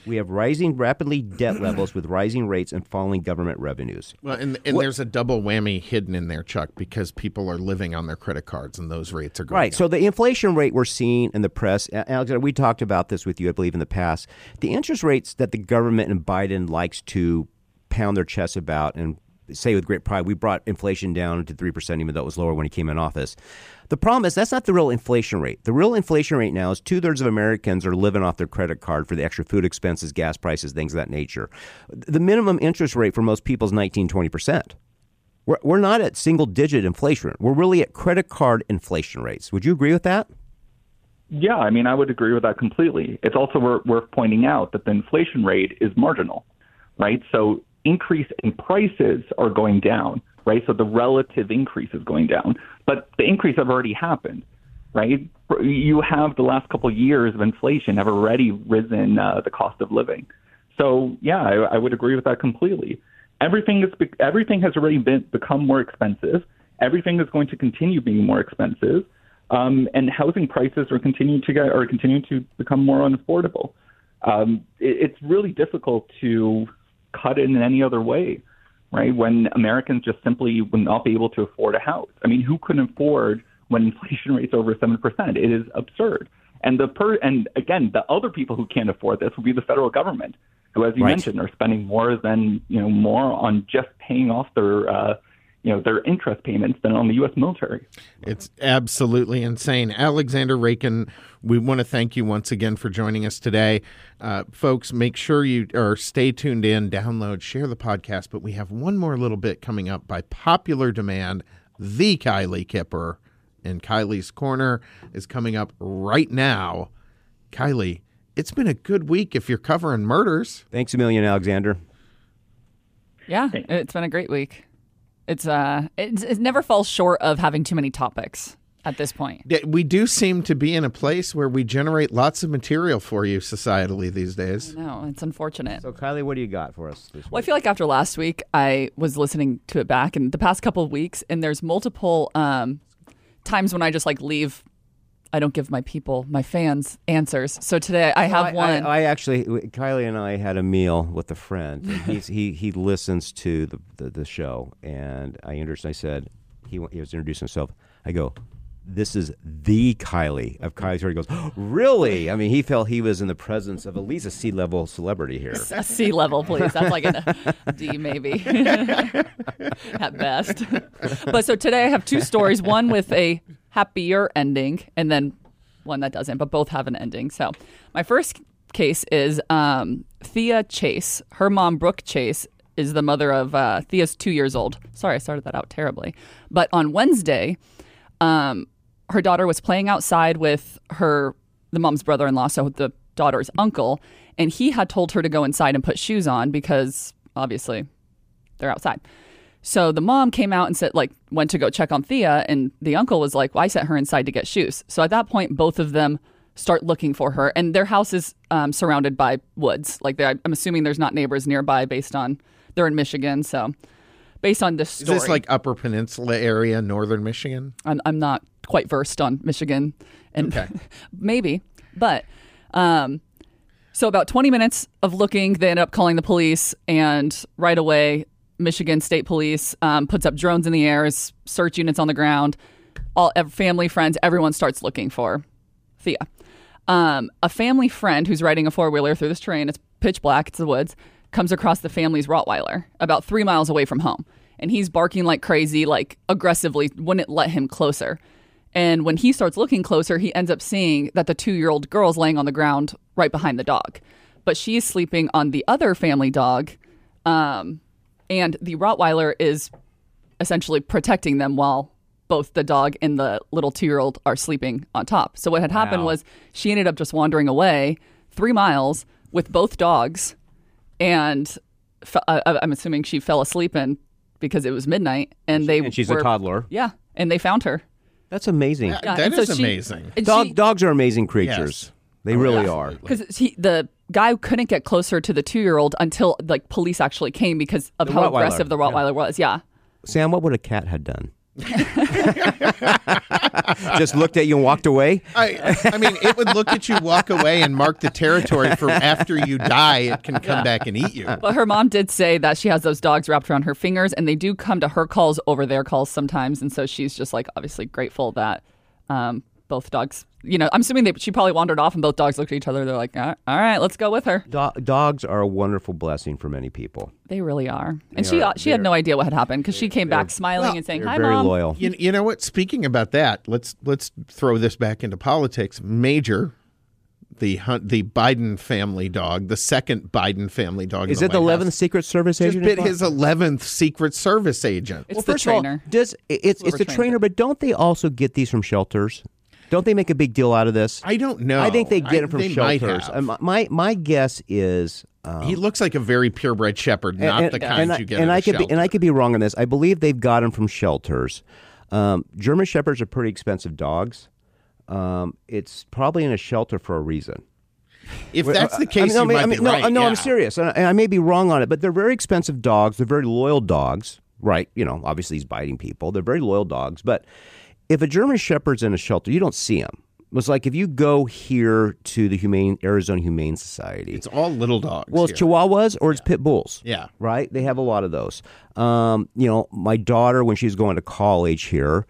We have rapidly debt levels with rising rates and falling government revenues. Well, and there's a double whammy hidden in there, Chuck, because people are living on their credit cards and those rates are going up. So the inflation rate we're seeing in the press, Alexander, we talked about this with you, I believe, in the past. The interest rates that the government and Biden likes to pound their chests about and say with great pride, we brought inflation down to 3%, even though it was lower when he came in office. The problem is that's not the real inflation rate. The real inflation rate now is 2/3 of Americans are living off their credit card for the extra food expenses, gas prices, things of that nature. The minimum interest rate for most people is 19, 20%. We're not at single-digit inflation. We're really at credit card inflation rates. Would you agree with that? Yeah, I mean, I would agree with that completely. It's also worth pointing out that the inflation rate is marginal, right? So increase in prices are going down, right? So the relative increase is going down, but the increase have already happened, right? You have the last couple of years of inflation have already risen the cost of living. So yeah, I would agree with that completely. Everything has already become more expensive. Everything is going to continue being more expensive, and housing prices are continuing to become more unaffordable. It's really difficult to cut in any other way, right? When Americans just simply will not be able to afford a house. I mean, who can afford when inflation rates over 7%? It is absurd. And again, the other people who can't afford this will be the federal government, who, as you mentioned, are spending more on just paying off their interest payments than on the U.S. military. It's absolutely insane. Alexander Raikin, we want to thank you once again for joining us today. Folks, make sure stay tuned in, download, share the podcast, but we have one more little bit coming up by popular demand. The Kiley Kipper and Kiley's Corner is coming up right now. Kiley, it's been a good week if you're covering murders. Thanks a million, Alexander. Yeah, it's been a great week. It never falls short of having too many topics at this point. We do seem to be in a place where we generate lots of material for you societally these days. No, it's unfortunate. So, Kiley, what do you got for us this week? Well, I feel like after last week, I was listening to it back in the past couple of weeks, and there's multiple times when I just leave. I don't give my fans answers. So today I have one. I actually, Kiley and I had a meal with a friend. He listens to the show, and I said, he was introducing himself. I go, this is the Kiley of Kiley's. He goes, oh, really? I mean, he felt he was in the presence of at least a C-level celebrity here. A C-level, please. That's like a D maybe at best. But so today I have two stories, one with a happier ending and then one that doesn't, but both have an ending. So my first case is Thea Chase. Her mom, Brooke Chase, is the mother of Thea's 2 years old. Sorry, I started that out terribly. But on Wednesday, her daughter was playing outside with the mom's brother-in-law, so the daughter's uncle, and he had told her to go inside and put shoes on because obviously they're outside. So the mom came out and said, went to go check on Thea, and the uncle was like, well, I sent her inside to get shoes. So at that point, both of them start looking for her, and their house is surrounded by woods. I'm assuming there's not neighbors nearby based on they're in Michigan, so based on this story. Is this like Upper Peninsula area, northern Michigan? I'm not quite versed on Michigan, and okay. Maybe, but so about 20 minutes of looking, they end up calling the police, and right away, Michigan State Police puts up drones in the air, search units on the ground, all family, friends, everyone starts looking for Thea. A family friend who's riding a four-wheeler through this terrain, it's pitch black, it's the woods, comes across the family's Rottweiler about 3 miles away from home. And he's barking like crazy, aggressively, wouldn't let him closer. And when he starts looking closer, he ends up seeing that the 2-year-old girl's laying on the ground right behind the dog. But she's sleeping on the other family dog, and the Rottweiler is essentially protecting them while both the dog and the little 2-year-old are sleeping on top. So what had happened was she ended up just wandering away 3 miles with both dogs. And I'm assuming she fell asleep because it was midnight. And she's a toddler. Yeah. And they found her. That's amazing. Yeah, that is amazing. Dogs are amazing creatures. Yes. They really are. Because the guy couldn't get closer to the 2-year-old until police actually came because of how aggressive the Rottweiler was. Yeah. Sam, what would a cat have done? Just looked at you and walked away? I mean, it would look at you, walk away, and mark the territory for after you die, it can come back and eat you. But her mom did say that she has those dogs wrapped around her fingers, and they do come to her calls over their calls sometimes, and so she's just, obviously grateful that both dogs, I'm assuming she probably wandered off and both dogs looked at each other. They're like, all right, let's go with her. Dogs are a wonderful blessing for many people. They really are. And she had no idea what had happened because she came back smiling and saying, hi, Mom. They're very loyal. You know what? Speaking about that, let's throw this back into politics. Major, the Biden family dog, the second Biden family dog. Is it the 11th Secret Service agent? Just bit his 11th Secret Service agent. It's the trainer. It's the trainer, but don't they also get these from shelters? Don't they make a big deal out of this? I don't know. I think they get it from shelters. My guess is he looks like a very purebred shepherd, not the kind you get at a shelter. And I could be wrong on this. I believe they've got him from shelters. German shepherds are pretty expensive dogs. It's probably in a shelter for a reason. If that's the case, you might be right. No, yeah. I'm serious. And I may be wrong on it, but they're very expensive dogs. They're very loyal dogs, right? Obviously he's biting people. They're very loyal dogs, but if a German shepherd's in a shelter, you don't see him. It's like if you go here to the Arizona Humane Society. It's all little dogs. Well, it's Chihuahuas or it's pit bulls. Yeah. Right? They have a lot of those. My daughter, when she was going to college here,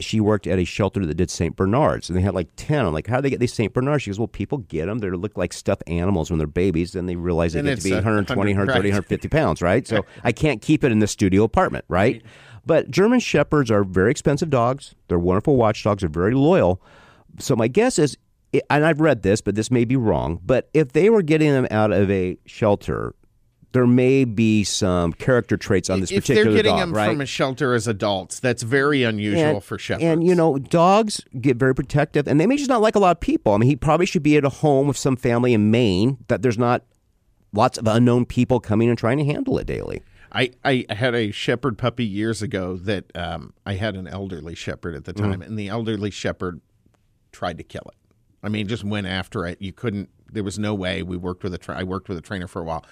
she worked at a shelter that did St. Bernards, and they had 10. I'm like, how do they get these St. Bernards? She goes, well, people get them. They look like stuffed animals when they're babies. Then they realize they get to be 120, 130, 150 pounds, right? So I can't keep it in the studio apartment, right? But German shepherds are very expensive dogs. They're wonderful watchdogs. They're very loyal. So my guess is, and I've read this, but this may be wrong, but if they were getting them out of a shelter, there may be some character traits on this particular dog, right? If they're getting them from a shelter as adults, that's very unusual for shepherds. And, dogs get very protective, and they may just not like a lot of people. I mean, he probably should be at a home with some family in Maine that there's not lots of unknown people coming and trying to handle it daily. I had a shepherd puppy years ago that I had an elderly shepherd at the time, and the elderly shepherd tried to kill it. I mean, just went after it. You couldn't. There was no way. I worked with a trainer for a while.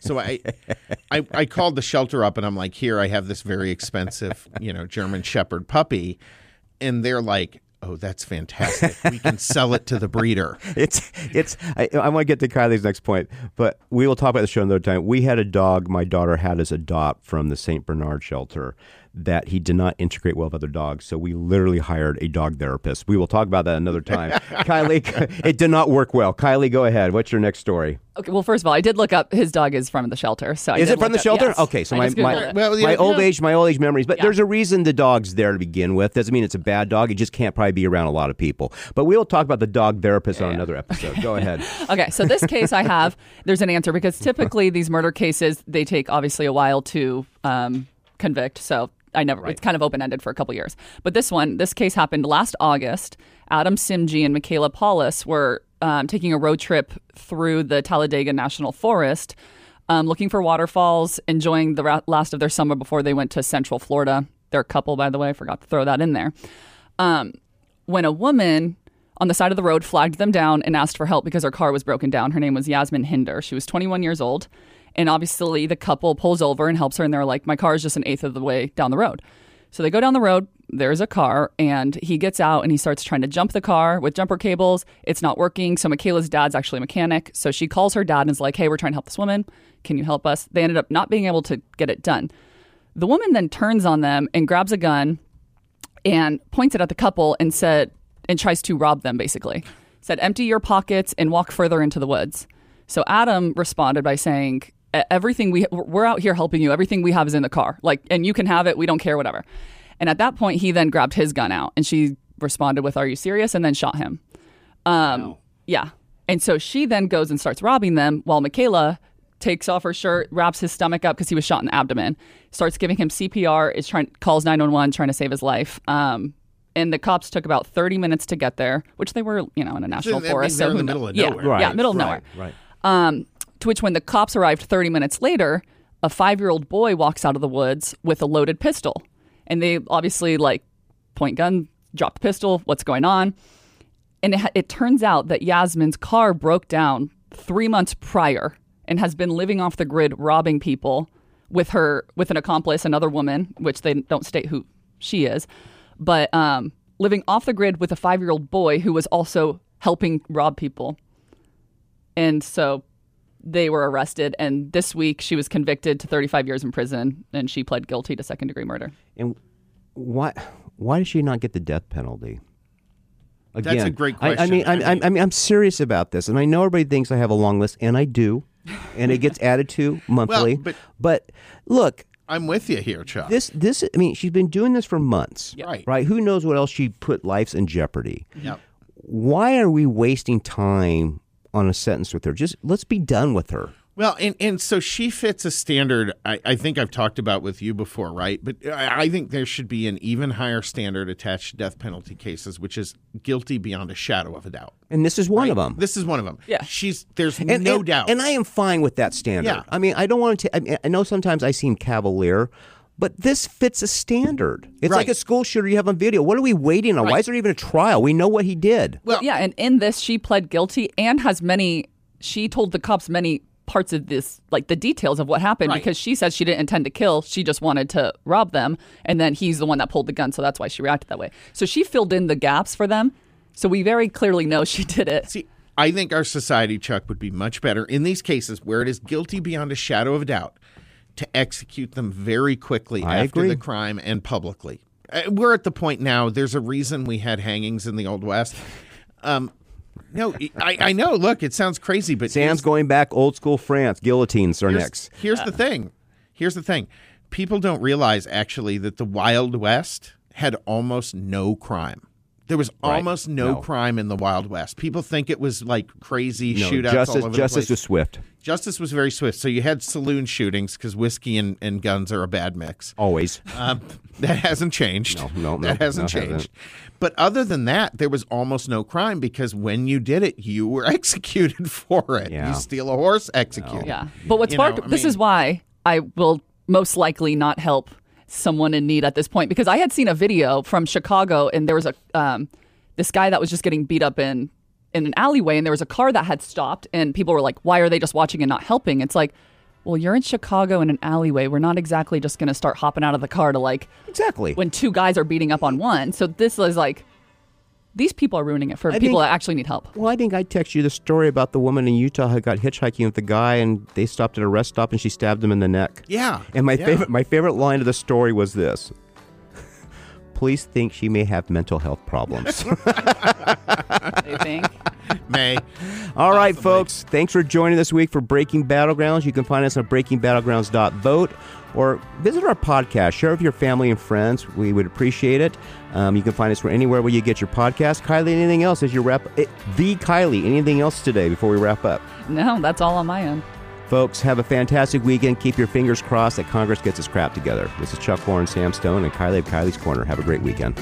So I called the shelter up, and I'm like, here, I have this very expensive, German shepherd puppy. And they're like, oh, that's fantastic. We can sell it to the breeder. I want to get to Kylie's next point, but we will talk about the show another time. We had a dog my daughter had as a dot from the St. Bernard shelter that he did not integrate well with other dogs. So we literally hired a dog therapist. We will talk about that another time. Kylie, it did not work well. Kylie, go ahead. What's your next story? Okay, well, first of all, I did look up his dog is from the shelter. So is it from the shelter? Yes. Okay, so my old age memories. But there's a reason the dog's there to begin with. Doesn't mean it's a bad dog. It just can't probably be around a lot of people. But we'll talk about the dog therapist on another episode. Okay. Go ahead. Okay, so this case I have, there's an answer because typically these murder cases, they take obviously a while to convict. So it's kind of open-ended for a couple years. But this case happened last August. Adam Simji and Michaela Paulus were taking a road trip through the Talladega National Forest, looking for waterfalls, enjoying the last of their summer before they went to Central Florida. They're a couple, by the way. I forgot to throw that in there. When a woman on the side of the road flagged them down and asked for help because her car was broken down. Her name was Yasmin Hinder. She was 21 years old. And obviously the couple pulls over and helps her, and they're like, my car is just an eighth of the way down the road. So they go down the road, there's a car, and he gets out and he starts trying to jump the car with jumper cables. It's not working. So Michaela's dad's actually a mechanic. So she calls her dad and is like, hey, we're trying to help this woman. Can you help us? They ended up not being able to get it done. The woman then turns on them and grabs a gun and points it at the couple and tries to rob them, basically. Said, empty your pockets and walk further into the woods. So Adam responded by saying, everything we're out here helping you. Everything we have is in the car. Like, and you can have it. We don't care, whatever. And at that point, he then grabbed his gun out, and she responded with, "Are you serious?" and then shot him. Wow. Yeah. And so she then goes and starts robbing them, while Michaela takes off her shirt, wraps his stomach up because he was shot in the abdomen, starts giving him CPR, calls 911, trying to save his life. And the cops took about 30 minutes to get there, which they were, in a national forest. So in the middle of nowhere. Yeah, middle of nowhere. Right. To which when the cops arrived 30 minutes later, a 5-year-old boy walks out of the woods with a loaded pistol. And they obviously, point gun, drop the pistol, what's going on? And it turns out that Yasmin's car broke down 3 months prior and has been living off the grid robbing people with an accomplice, another woman, which they don't state who she is, but living off the grid with a 5-year-old boy who was also helping rob people. And so they were arrested, and this week she was convicted to 35 years in prison, and she pled guilty to second-degree murder. And why did she not get the death penalty? Again, that's a great question. I'm serious about this, and I know everybody thinks I have a long list, and I do, and it gets added to monthly. Well, but look, I'm with you here, Chuck. This I mean, she's been doing this for months, right? Who knows what else she put lives in jeopardy? Yep. Why are we wasting time on a sentence with her? Just let's be done with her. Well, and so she fits a standard I think I've talked about with you before, right? But I think there should be an even higher standard attached to death penalty cases, which is guilty beyond a shadow of a doubt. And this is one of them. This is one of them. Yeah. There's no doubt. And I am fine with that standard. Yeah. I mean, I don't want to I know sometimes I seem cavalier, but this fits a standard. It's like a school shooter you have on video. What are we waiting on? Why is there even a trial? We know what he did. Well, yeah, and in this, she pled guilty and she told the cops many parts of this, like the details of what happened, because she says she didn't intend to kill. She just wanted to rob them. And then he's the one that pulled the gun, so that's why she reacted that way. So she filled in the gaps for them. So we very clearly know she did it. See, I think our society, Chuck, would be much better in these cases where it is guilty beyond a shadow of a doubt, to execute them very quickly after the crime and publicly. We're at the point now, there's a reason we had hangings in the Old West. No, I know, look, it sounds crazy, but Sam's going back old school France. Guillotines are next. Here's the thing. People don't realize, actually, that the Wild West had almost no crime. There was almost no crime in the Wild West. People think it was crazy shootouts all over the place. Justice was swift. Justice was very swift. So you had saloon shootings because whiskey and guns are a bad mix. Always. That hasn't changed. No, that hasn't changed. But other than that, there was almost no crime because when you did it, you were executed for it. Yeah. You steal a horse, executed. No. Yeah. But what's hard, this is why I will most likely not help someone in need at this point, because I had seen a video from Chicago, and there was a this guy that was just getting beat up in an alleyway, and there was a car that had stopped, and people were like, why are they just watching and not helping? It's like, well, you're in Chicago in an alleyway. We're not exactly just going to start hopping out of the car to exactly when two guys are beating up on one. So this is these people are ruining it for people that actually need help. Well, I think I texted you the story about the woman in Utah who got hitchhiking with the guy, and they stopped at a rest stop, and she stabbed him in the neck. Yeah. And my favorite line of the story was this. Police think she may have mental health problems. They think? May. All right, folks. Thanks for joining this week for Breaking Battlegrounds. You can find us on breakingbattlegrounds.vote or visit our podcast. Share with your family and friends. We would appreciate it. You can find us anywhere where you get your podcast. Kylie, anything else as you wrap up? Kylie, anything else today before we wrap up? No, that's all on my end. Folks, have a fantastic weekend. Keep your fingers crossed that Congress gets its crap together. This is Chuck Warren, Sam Stone, and Kylie of Kylie's Corner. Have a great weekend.